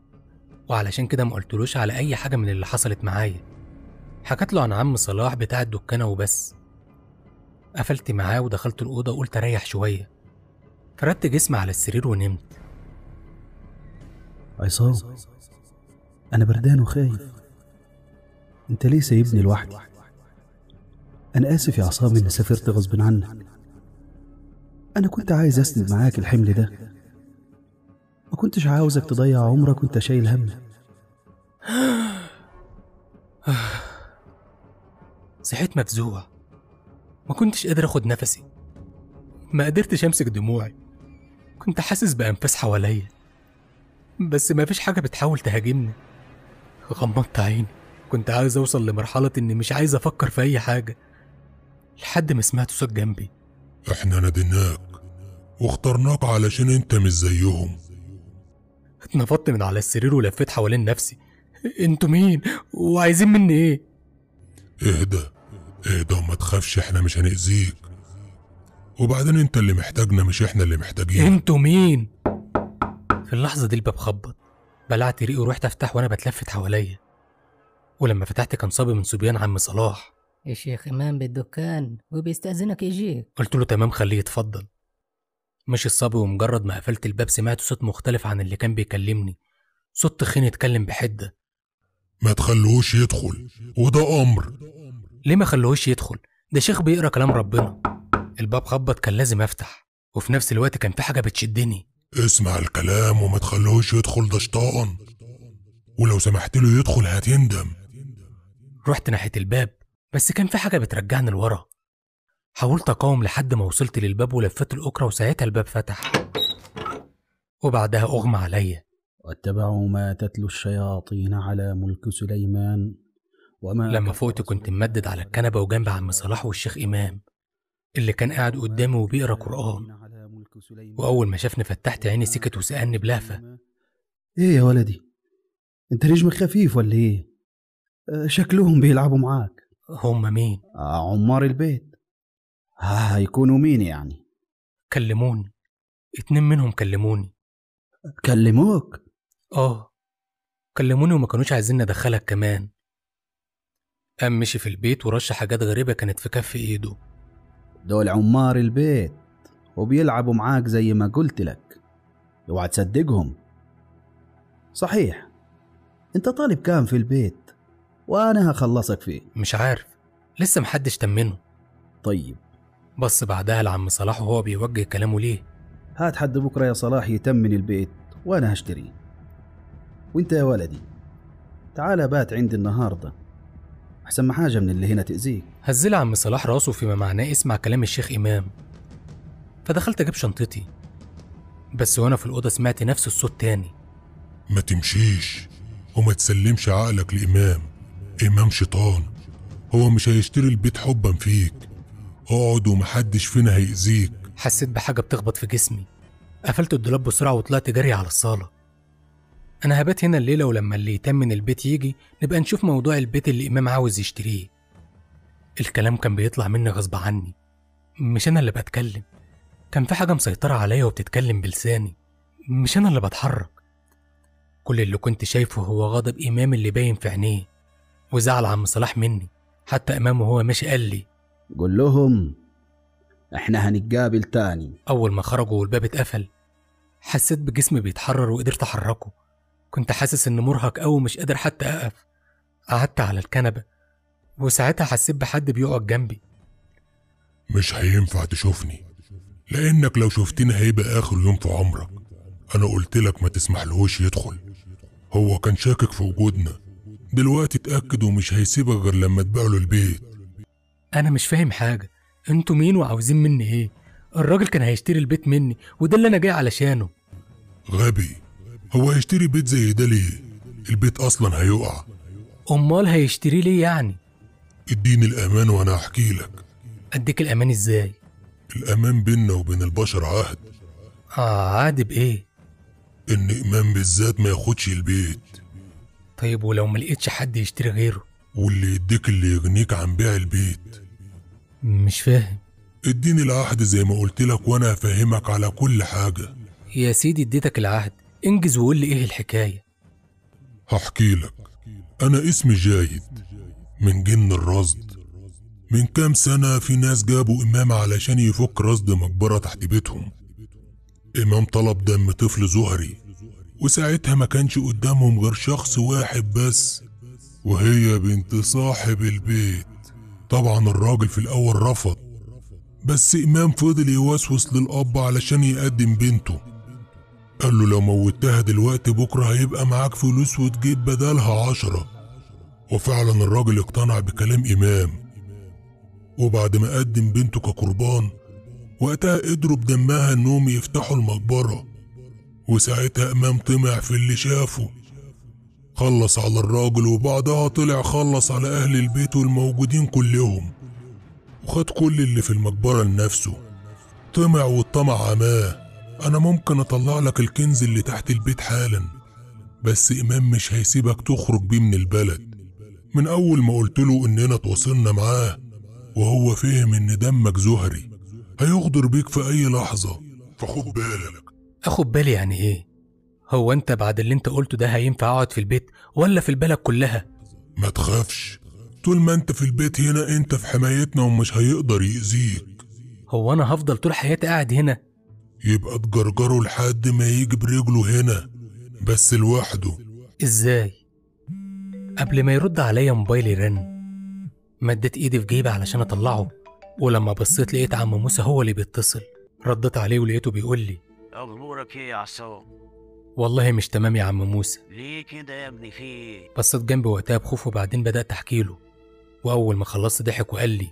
وعلشان كده ما قلتلوش على اي حاجه من اللي حصلت معايا. حكيت له عن عم صلاح بتاع الدكانه وبس. قفلت معاه ودخلت الاوضه وقلت اريح شويه، فردت جسمي على السرير ونمت. عصام انا بردان وخايف، انت ليه سايبني لوحدي؟ أنا آسف يا عصام إني سافرت غصب عنك، أنا كنت عايز أسند معاك الحمل ده، ما كنتش عاوزك تضيع عمرك وأنت شايل همك. صحيت مفزوع، ما كنتش قادر أخد نفسي، ما قدرتش أمسك دموعي، كنت حاسس بأنفاس حواليا بس ما فيش حاجة بتحاول تهاجمني. غمضت عيني، كنت عايز أوصل لمرحلة إني مش عايز أفكر في أي حاجة، لحد ما سمعت صوت جنبي احنا ناديناك واخترناك علشان انت مش زيهم. اتنفضت من على السرير ولفيت حوالين نفسي، انتوا مين وعايزين مني ايه؟ اهدى اهدى وما تخافش، احنا مش هنأذيك، وبعدين انت اللي محتاجنا مش احنا اللي محتاجين. انتوا مين؟ في اللحظة دي الباب خبط، بلعت ريقي ورحت افتح وانا بتلفت حواليا، ولما فتحت كان صبي من صبيان عم صلاح. الشيخ امام بالدكان وبيستأذنك يجيك. قلت له تمام خليه يتفضل. مشي الصبي، ومجرد ما قفلت الباب سمعت صوت مختلف عن اللي كان بيكلمني، صوت تخين يتكلم بحدة. ما تخلوهوش يدخل وده امر. ليه ما خلوهوش يدخل؟ ده شيخ بيقرا كلام ربنا. الباب خبط، كان لازم افتح، وفي نفس الوقت كان في حاجة بتشدني. اسمع الكلام وما تخلوهوش يدخل، ده شيطان، ولو سمحت له يدخل هتندم. رحت ناحية الباب بس كان في حاجة بترجعني لورا. حاولت اقاوم لحد ما وصلت للباب ولفت الاكرة، وساعتها الباب فتح وبعدها اغمى عليا. واتبعوا ما تتلو الشياطين على ملك سليمان وما. لما فقت كنت ممدد على الكنبة وجنب عم صلاح والشيخ امام اللي كان قاعد قدامي وبيقرا قرآن، واول ما شافني فتحت عيني سكت وسألني بلهفة: ايه يا ولدي، انت نجمك خفيف ولا ايه؟ شكلهم بيلعبوا معاك. هم مين؟ عمار البيت. هيكونوا مين يعني؟ كلموني، 2 منهم كلموني. كلموك؟ اه كلموني، وما كانوش عايزين ادخلك كمان. قام مشي في البيت ورش حاجات غريبة كانت في كف ايده. دول عمار البيت وبيلعبوا معاك زي ما قلت لك، اوعى تصدقهم. صحيح انت طالب كام في البيت وانا هخلصك فيه. مش عارف، لسه محدش تمنه. طيب بص بعدها لعم صلاح وهو بيوجه كلامه ليه: هات حد بكره يا صلاح يتمن البيت وانا هشتريه، وانت يا ولدي تعال بات عندي النهارده احسن ما حاجه من اللي هنا تاذيك. هزل عم صلاح راسه فيما معناه يسمع كلام الشيخ امام، فدخلت اجيب شنطتي، بس وانا في الاوضه سمعت نفس الصوت تاني: ما تمشيش وما تسلمش عقلك لامام، امام شيطان، هو مش هيشتري البيت حبا فيك، اقعد ومحدش فينا هيأذيك. حسيت بحاجه بتخبط في جسمي، قفلت الدولاب بسرعه وطلعت جري على الصاله. انا هبات هنا الليله، ولما اللي يتمن البيت يجي نبقى نشوف موضوع البيت اللي امام عاوز يشتريه. الكلام كان بيطلع مني غصب عني، مش انا اللي بتكلم، كان في حاجه مسيطره عليا وبتتكلم بلساني، مش انا اللي بتحرك. كل اللي كنت شايفه هو غضب امام اللي باين في عينيه، وزعل عم صلاح مني. حتى امام وهو ماشي قال لي: قول لهم احنا هنتقابل تاني. اول ما خرجوا والباب اتقفل حسيت بجسمي بيتحرر وقدرت احركه، كنت حاسس اني مرهق قوي ومش قادر حتى اقف. قعدت على الكنبه وساعتها حسيت بحد بيقعد جنبي. مش هينفع تشوفني، لانك لو شفتني هيبقى اخر يوم في عمرك، انا قلت لك ما تسمحلهوش يدخل، هو كان شاكك في وجودنا، دلوقتي اتأكد ومش هيسيبك غير لما تبيع له البيت. أنا مش فاهم حاجة، أنتوا مين وعاوزين مني إيه؟ الراجل كان هيشتري البيت مني وده اللي أنا جاي علشانه. غبي، هو هيشتري بيت زي ده ليه؟ البيت أصلا هيقع. أمال هيشتري ليه يعني؟ اديني الأمان وأنا هحكي لك. أديك الأمان إزاي؟ الأمان بيننا وبين البشر عهد. عهد بإيه؟ إن إمام بالذات ما ياخدش البيت. طيب ولو ما لقيتش حد يشتري غيره؟ واللي يديك اللي يغنيك عن بيع البيت. مش فاهم. اديني العهد زي ما قلت لك وانا هفهمك على كل حاجه. يا سيدي اديتك العهد، انجز وقول لي ايه الحكايه. هحكي لك. انا اسمي جايد من جن الرصد. من كام سنه في ناس جابوا امام علشان يفك رصد مقبره تحت بيتهم. امام طلب دم طفل زهري، وساعتها ما كانش قدامهم غير شخص واحد بس، وهي بنت صاحب البيت. طبعا الراجل في الاول رفض، بس امام فضل يوسوس للاب علشان يقدم بنته. قال له لو موتها دلوقتي بكره هيبقى معاك فلوس وتجيب بدالها 10. وفعلا الراجل اقتنع بكلام امام، وبعد ما قدم بنته كقربان وقتها قدروا بدمها انهم يفتحوا المقبره. وساعتها امام طمع في اللي شافه، خلص على الراجل، وبعدها طلع خلص على اهل البيت والموجودين كلهم، وخد كل اللي في المقبره لنفسه. طمع والطمع عماه. انا ممكن اطلع لك الكنز اللي تحت البيت حالا، بس إمام مش هيسيبك تخرج بيه من البلد. من أول ما قلت له إننا تواصلنا معاه وهو فهم إن دمك زهري هيغدر بيك في أي لحظة، فخد بالك. أخد بالي يعني إيه؟ هو أنت بعد اللي أنت قلته ده هينفع أقعد في البيت ولا في البلد كلها؟ ما تخافش، طول ما أنت في البيت هنا أنت في حمايتنا ومش هيقدر يأذيك. هو أنا هفضل طول حياتي قاعد هنا؟ يبقى تجرجره لحد ما ييجي برجله هنا، بس لوحده. إزاي؟ قبل ما يرد عليا موبايلي رن، مدت إيدي في جيبي علشان أطلعه، ولما بصيت لقيت عم موسى هو اللي بيتصل. ردت عليه ولقيته بيقول لي: أخبارك إيه يا عصام؟ والله مش تمام يا عم موسى. ليه كده يا ابني، في إيه؟ بصيت جنبي وقتها بخوف، وبعدين بدأت أحكي له، وأول ما خلصت ضحك وقال لي: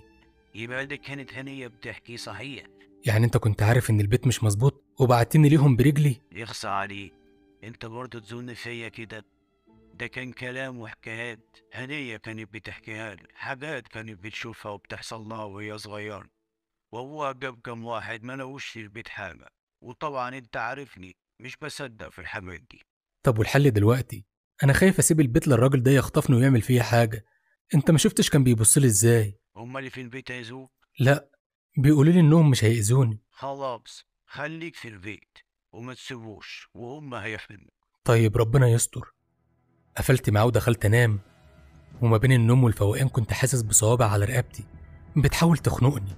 يبقى دي كانت هنية بتحكي صحيح؟ يعني أنت كنت عارف إن البيت مش مظبوط وبعتني ليهم برجلي؟ يخصى عليك، أنت برضه تزن فيا كده؟ ده كان كلام وحكايات هنية كانت بتحكيها لي، حاجات كانت بتشوفها وبتحصل لها وهي صغيرة، وأبوها جاب كام واحد ما لقوش في البيت حاجة، وطبعا أنت عارفني مش بصدق في الحاجات دي. طب والحل دلوقتي؟ أنا خايف أسيب البيت للراجل ده يخطفني ويعمل فيا حاجة. أنت ما شفتش كان بيبص لي إزاي؟ هما اللي في البيت هيأذوك؟ لأ، بيقولوا لي إنهم مش هيأذوني. خلاص خليك في البيت وما تسيبوش، وهما هيحملوك. طيب ربنا يستر. قفلت معاه ودخلت أنام، وما بين النوم والفوقان كنت حاسس بصوابع على رقبتي بتحاول تخنقني.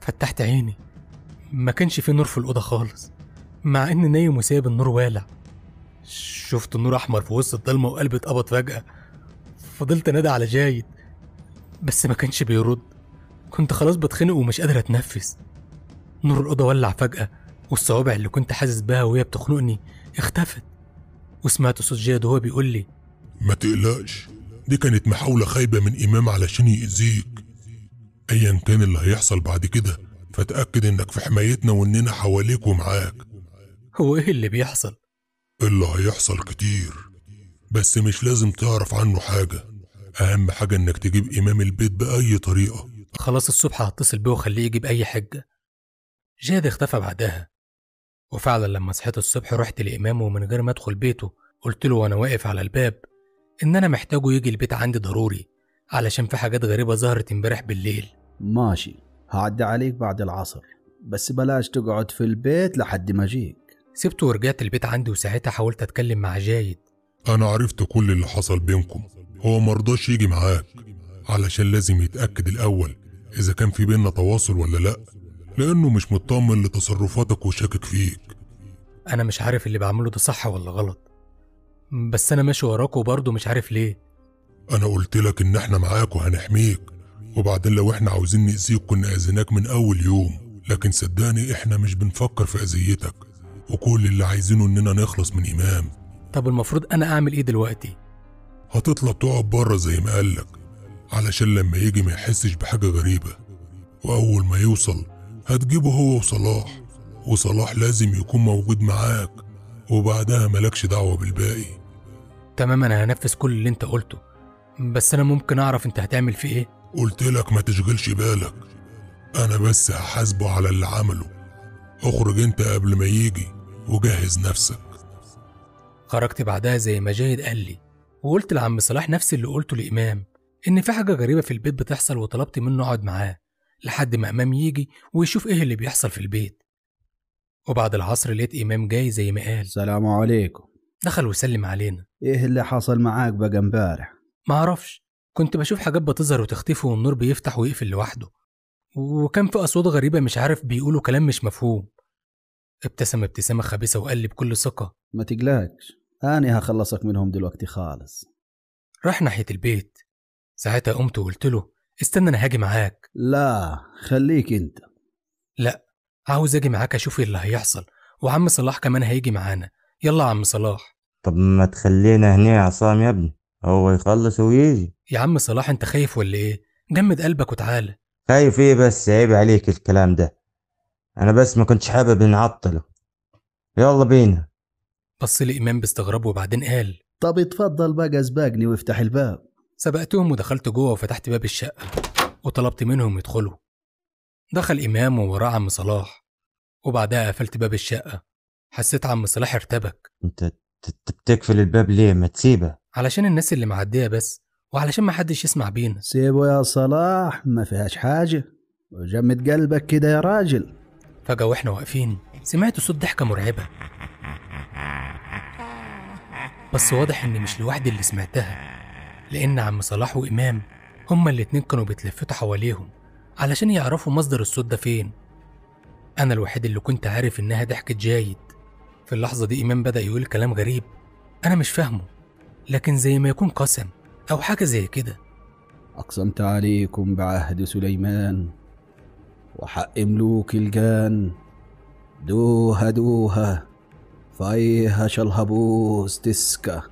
فتحت عيني، ما كانش في نور في الأوضة خالص، مع إني نايم وسايب النور والع. شفت النور أحمر في وسط الضلمة وقلبي اتقبض فجأة. فضلت أنادى على جايد بس ما كانش بيرد، كنت خلاص بتخنق ومش قادر أتنفس. نور الأوضة ولع فجأة، والصوابع اللي كنت حاسس بها وهي بتخنقني اختفت، وسمعت صوت جايد وهو بيقول لي: ما تقلقش، دي كانت محاولة خايبة من إمام علشان يأذيك. أيا كان اللي هيحصل بعد كده فتأكد إنك في حمايتنا وإننا حواليك ومعاك. هو إيه اللي بيحصل؟ اللي هيحصل كتير، بس مش لازم تعرف عنه حاجة. أهم حاجة إنك تجيب إمام البيت بأي طريقة. خلاص الصبح هتصل بيه وخليه يجيب أي حجة. جاد اختفى بعدها، وفعلا لما صحيت الصبح رحت لإمام، ومن غير ما أدخل بيته قلت له وأنا واقف على الباب إن أنا محتاجه يجي البيت عندي ضروري، علشان في حاجات غريبة ظهرت امبارح بالليل. ماشي، هعدي عليك بعد العصر، بس بلاش تقعد في البيت لحد ما أجيك. سبته ورجعت البيت عندي، وساعتها حاولت أتكلم مع جايد. أنا عرفت كل اللي حصل بينكم، هو مرضاش يجي معاك علشان لازم يتأكد الأول إذا كان في بيننا تواصل ولا لأ، لأنه مش مطمن لتصرفاتك وشاكك فيك. أنا مش عارف اللي بعمله ده صح ولا غلط، بس أنا ماشي وراك وبرضه مش عارف ليه. أنا قلت لك إن إحنا معاك وهنحميك، وبعدين لو إحنا عاوزين نأذيك كنا أذيناك من أول يوم، لكن صدقني إحنا مش بنفكر في أذيتك، وكل اللي عايزينه إننا نخلص من إمام. طب المفروض أنا أعمل إيه دلوقتي؟ هتطلع تقعد بره زي ما قالك علشان لما يجي ما يحسش بحاجة غريبة، وأول ما يوصل هتجيبه هو وصلاح، وصلاح لازم يكون موجود معاك، وبعدها مالكش دعوة بالباقي. تمام، أنا هنفذ كل اللي أنت قلته، بس أنا ممكن أعرف أنت هتعمل فيه إيه؟ قلت لك ما تشغلش بالك، أنا بس هحاسبه على اللي عمله. اخرج أنت قبل ما يجي وجهز نفسك. خرجت بعدها زي ما جايد قال لي، وقلت لعم صلاح نفس اللي قلته لإمام، إن في حاجة غريبة في البيت بتحصل، وطلبت منه أقعد معاه لحد ما إمام يجي ويشوف إيه اللي بيحصل في البيت. وبعد العصر لقيت إمام جاي زي ما قال: السلام عليكم. دخل وسلم علينا. إيه اللي حصل معاك بقى امبارح؟ معرفش، كنت بشوف حاجات بتظهر وتختفي، والنور بيفتح ويقفل لوحده، وكان في أصوات غريبة مش عارف بيقولوا كلام مش مفهوم. ابتسم ابتسامة خبيثة وقال لي بكل ثقة: ما تقلقش، أنا هخلصك منهم دلوقتي خالص. راح ناحية البيت. ساعتها قمت وقلت له: استنى أنا هاجي معاك. لا خليك أنت. لا، عاوز أجي معاك أشوف اللي هيحصل، وعم صلاح كمان هيجي معانا. يلا عم صلاح. طب ما تخلينا هنا يا عصام يا ابني، هو يخلص ويجي. يا عم صلاح أنت خايف ولا إيه؟ جمد قلبك وتعالى. خايف إيه بس، عيب عليك الكلام ده، أنا بس ما كنتش حابب نعطله. يلا بينا. بص لإمام باستغراب وبعدين قال: طب اتفضل بقى، سبقني وافتح الباب. سبقتهم ودخلت جوه وفتحت باب الشقة وطلبت منهم يدخلوا. دخل إمام ووراه عم صلاح، وبعدها قفلت باب الشقة. حسيت عم صلاح ارتبك. انت بتقفل الباب ليه؟ ما تسيبه. علشان الناس اللي معديه بس، وعلشان ما حدش يسمع بينا. سيبه يا صلاح، ما فيهاش حاجه، وجمد قلبك كده يا راجل. فجأة واحنا واقفين سمعت صوت ضحكه مرعبه، بس واضح اني مش لوحدي اللي سمعتها، لان عم صلاح وامام هما الاتنين كانوا بيتلفتوا حواليهم علشان يعرفوا مصدر الصوت ده فين. انا الوحيد اللي كنت عارف انها ضحكه جايد. في اللحظه دي امام بدا يقول كلام غريب انا مش فاهمه، لكن زي ما يكون قسم او حاجه زي كده. اقسمت عليكم بعهد سليمان وحق ملوك الجان، دوها دوها فايها شلهبوس تسكا،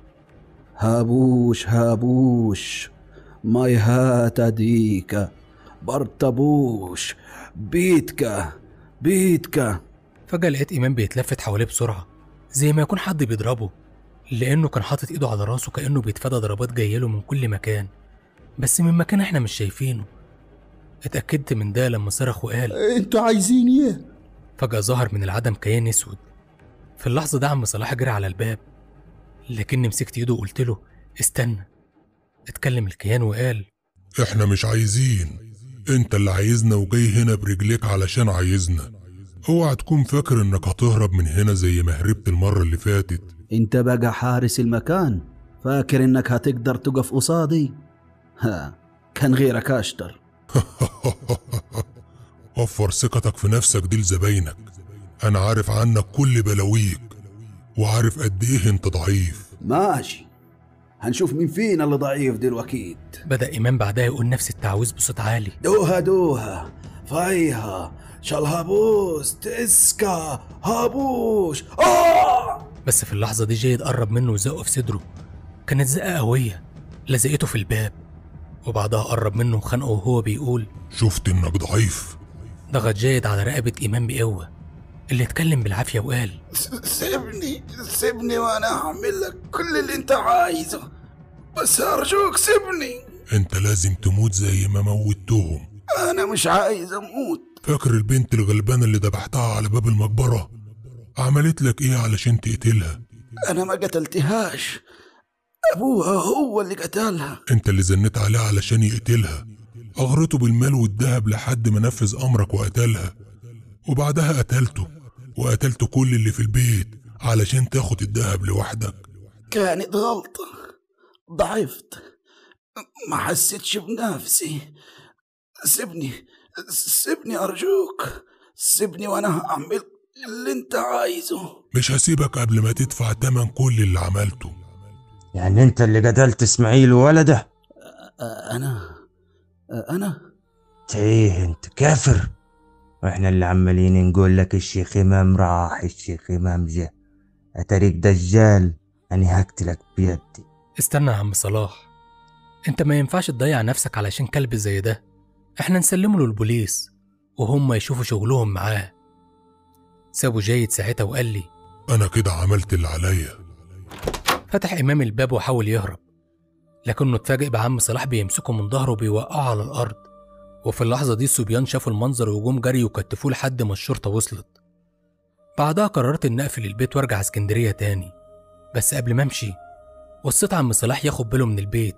هابوش هابوش ماي هاتا ديكا برطبوش بيتكا بيتكا. فجأة لقيت إمام بيتلفت حواليه بسرعة زي ما يكون حد بيضربه، لأنه كان حاطط إيده على راسه كأنه بيتفادى ضربات جايله من كل مكان، بس من مكان إحنا مش شايفينه. اتأكدت من ده لما صرخ وقال أنتوا عايزين إيه؟ فجأة ظهر من العدم كيان أسود. في اللحظة ده عم صلاح جرى على الباب، لكني مسكت إيده وقلت له استنى. اتكلم الكيان وقال إحنا مش عايزين، أنت اللي عايزنا وجاي هنا برجليك علشان عايزنا، اوعى تكون فاكر إنك هتهرب من هنا زي ما هربت المرة اللي فاتت. أنت بقى حارس المكان، فاكر إنك هتقدر تقف قصادي؟ ها، كان غيرك أشطر. وفر ثقتك في نفسك دي لزباينك، أنا عارف عنك كل بلاويك وعارف قد إيه أنت ضعيف. ماشي، هنشوف مين فينا اللي ضعيف دلوقتي. بدأ إمام بعدها يقول نفس التعويذ بصوت عالي، دوها دوها فايها شالهابوس تسكا هابوش. بس في اللحظة دي جايد قرب منه وزقه في صدره، كانت زقة قوية لزقته في الباب، وبعدها قرب منه وخنقه وهو بيقول شفت إنك ضعيف. ضغط جايد على رقبة إمام بقوة، اللي اتكلم بالعافية وقال سيبني سيبني وانا هعمل لك كل اللي انت عايزه، بس ارجوك سيبني. انت لازم تموت زي ما موتتهم. انا مش عايز اموت. فاكر البنت الغلبانة اللي دبحتها على باب المقبرة؟ عملت لك ايه علشان تقتلها؟ انا ما قتلتهاش، ابوها هو اللي قتلها. انت اللي زنت عليها علشان يقتلها، اغرته بالمال والذهب لحد ما نفذ امرك وقتلها، وبعدها قتلت كل اللي في البيت علشان تاخد الذهب لوحدك. كانت غلطة، ضعفت، ما حسيتش بنفسي، سيبني سيبني أرجوك سيبني وأنا هعمل اللي أنت عايزه. مش هسيبك قبل ما تدفع تمن كل اللي عملته. يعني أنت اللي قتلت إسماعيل وولده؟ أنا تيه أنت كافر، واحنا اللي عمالين نقول لك الشيخ امام راح الشيخ امام جه اتاريك دجال، انا هقتلك بيدي. استنى يا عم صلاح، انت ما ينفعش تضيع نفسك علشان كلب زي ده، احنا نسلمه للبوليس وهم يشوفوا شغلهم معاه. سابوا جايد ساعتها وقال لي انا كده عملت اللي عليا. فتح امام الباب وحاول يهرب، لكنه اتفاجئ بعم صلاح بيمسكه من ظهره وبيوقعه على الارض. وفي اللحظة دي الصبيان شافوا المنظر وجم جري وكتفوه لحد ما الشرطة وصلت. بعدها قررت إن أقفل البيت وأرجع اسكندرية تاني، بس قبل ما أمشي وصيت عم صلاح ياخد باله من البيت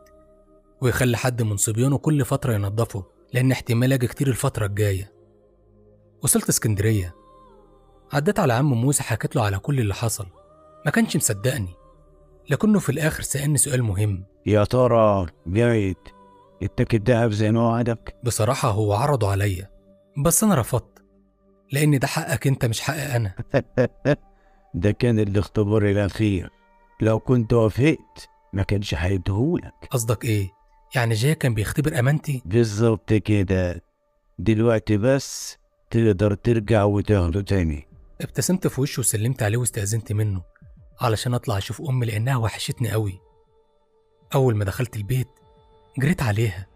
ويخلي حد من صبيانه كل فترة ينظفه، لأن احتمال أجي كتير الفترة الجاية. وصلت اسكندرية، عدت على عم موسى، حكيت له على كل اللي حصل، ما كانش مصدقني، لكنه في الآخر سألني سؤال مهم، يا ترى جايد اتك الدهب زي ما وعدك؟ بصراحة هو عرضه عليا، بس أنا رفضت، لأن ده حقك أنت مش حق أنا. ده كان الاختبار الأخير، لو كنت وافقت ما كانش هيديهولك. قصدك إيه؟ يعني جاي كان بيختبر أمانتي؟ بالظبط كده، دلوقتي بس تقدر ترجع وتاخده تاني. ابتسمت في وشه وسلمت عليه واستأذنت منه علشان أطلع أشوف أمي، لأنها وحشتني قوي. أول ما دخلت البيت جريت عليها،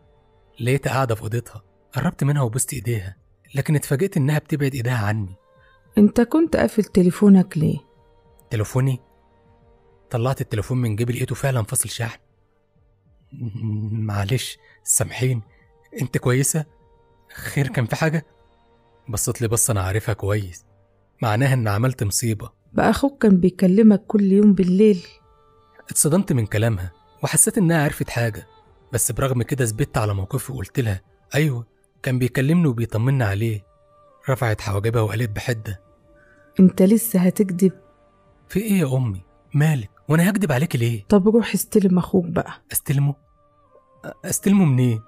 لقيتها قاعدة في أوضتها، قربت منها وبوست إيديها، لكن اتفاجئت إنها بتبعد إيديها عني. أنت كنت قافل تليفونك ليه؟ تليفوني؟ طلعت التليفون من جيبي لقيته فعلا فاصل شحن. معلش سامحين، أنت كويسة؟ خير، كان في حاجة؟ بصت لي بصة أنا عارفها كويس، معناها إن عملت مصيبة. بقى أخوك كان بيكلمك كل يوم بالليل. اتصدمت من كلامها وحسيت إنها عرفت حاجة، بس برغم كده ثبت على موقفي وقلت لها أيوة كان بيكلمني وبيطمني عليه. رفعت حواجبها وقالت بحدة، أنت لسه هتكذب؟ في إيه يا أمي؟ مالك؟ وأنا هكذب عليك ليه؟ طب روح استلم أخوك بقى. استلمه؟ استلمه منين؟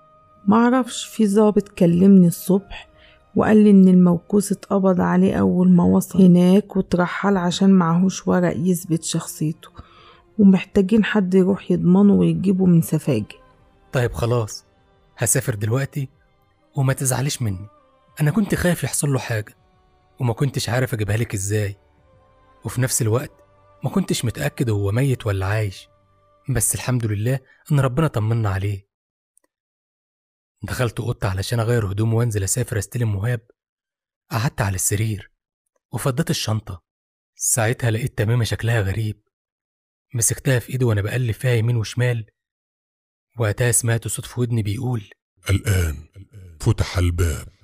معرفش، في ضابط كلمني الصبح وقال لي إن الموكوس اتقبض عليه أول ما وصل هناك وترحل عشان معهوش ورق يثبت شخصيته، ومحتاجين حد يروح يضمنه ويجيبه من سفاجة. طيب خلاص هسافر دلوقتي وما تزعليش مني، أنا كنت خايف يحصل له حاجة وما كنتش عارف أجيبها لك إزاي، وفي نفس الوقت ما كنتش متأكد هو ميت ولا عايش، بس الحمد لله إن ربنا طمنا عليه. دخلت اوضتي علشان اغير هدومي وانزل اسافر استلم مهاب. قعدت على السرير وفضيت الشنطه، ساعتها لقيت تميمه شكلها غريب. مسكتها في ايدي وانا بقلب فيها يمين وشمال، وقتها سمعت صوت في ودني بيقول، الان فتح الباب.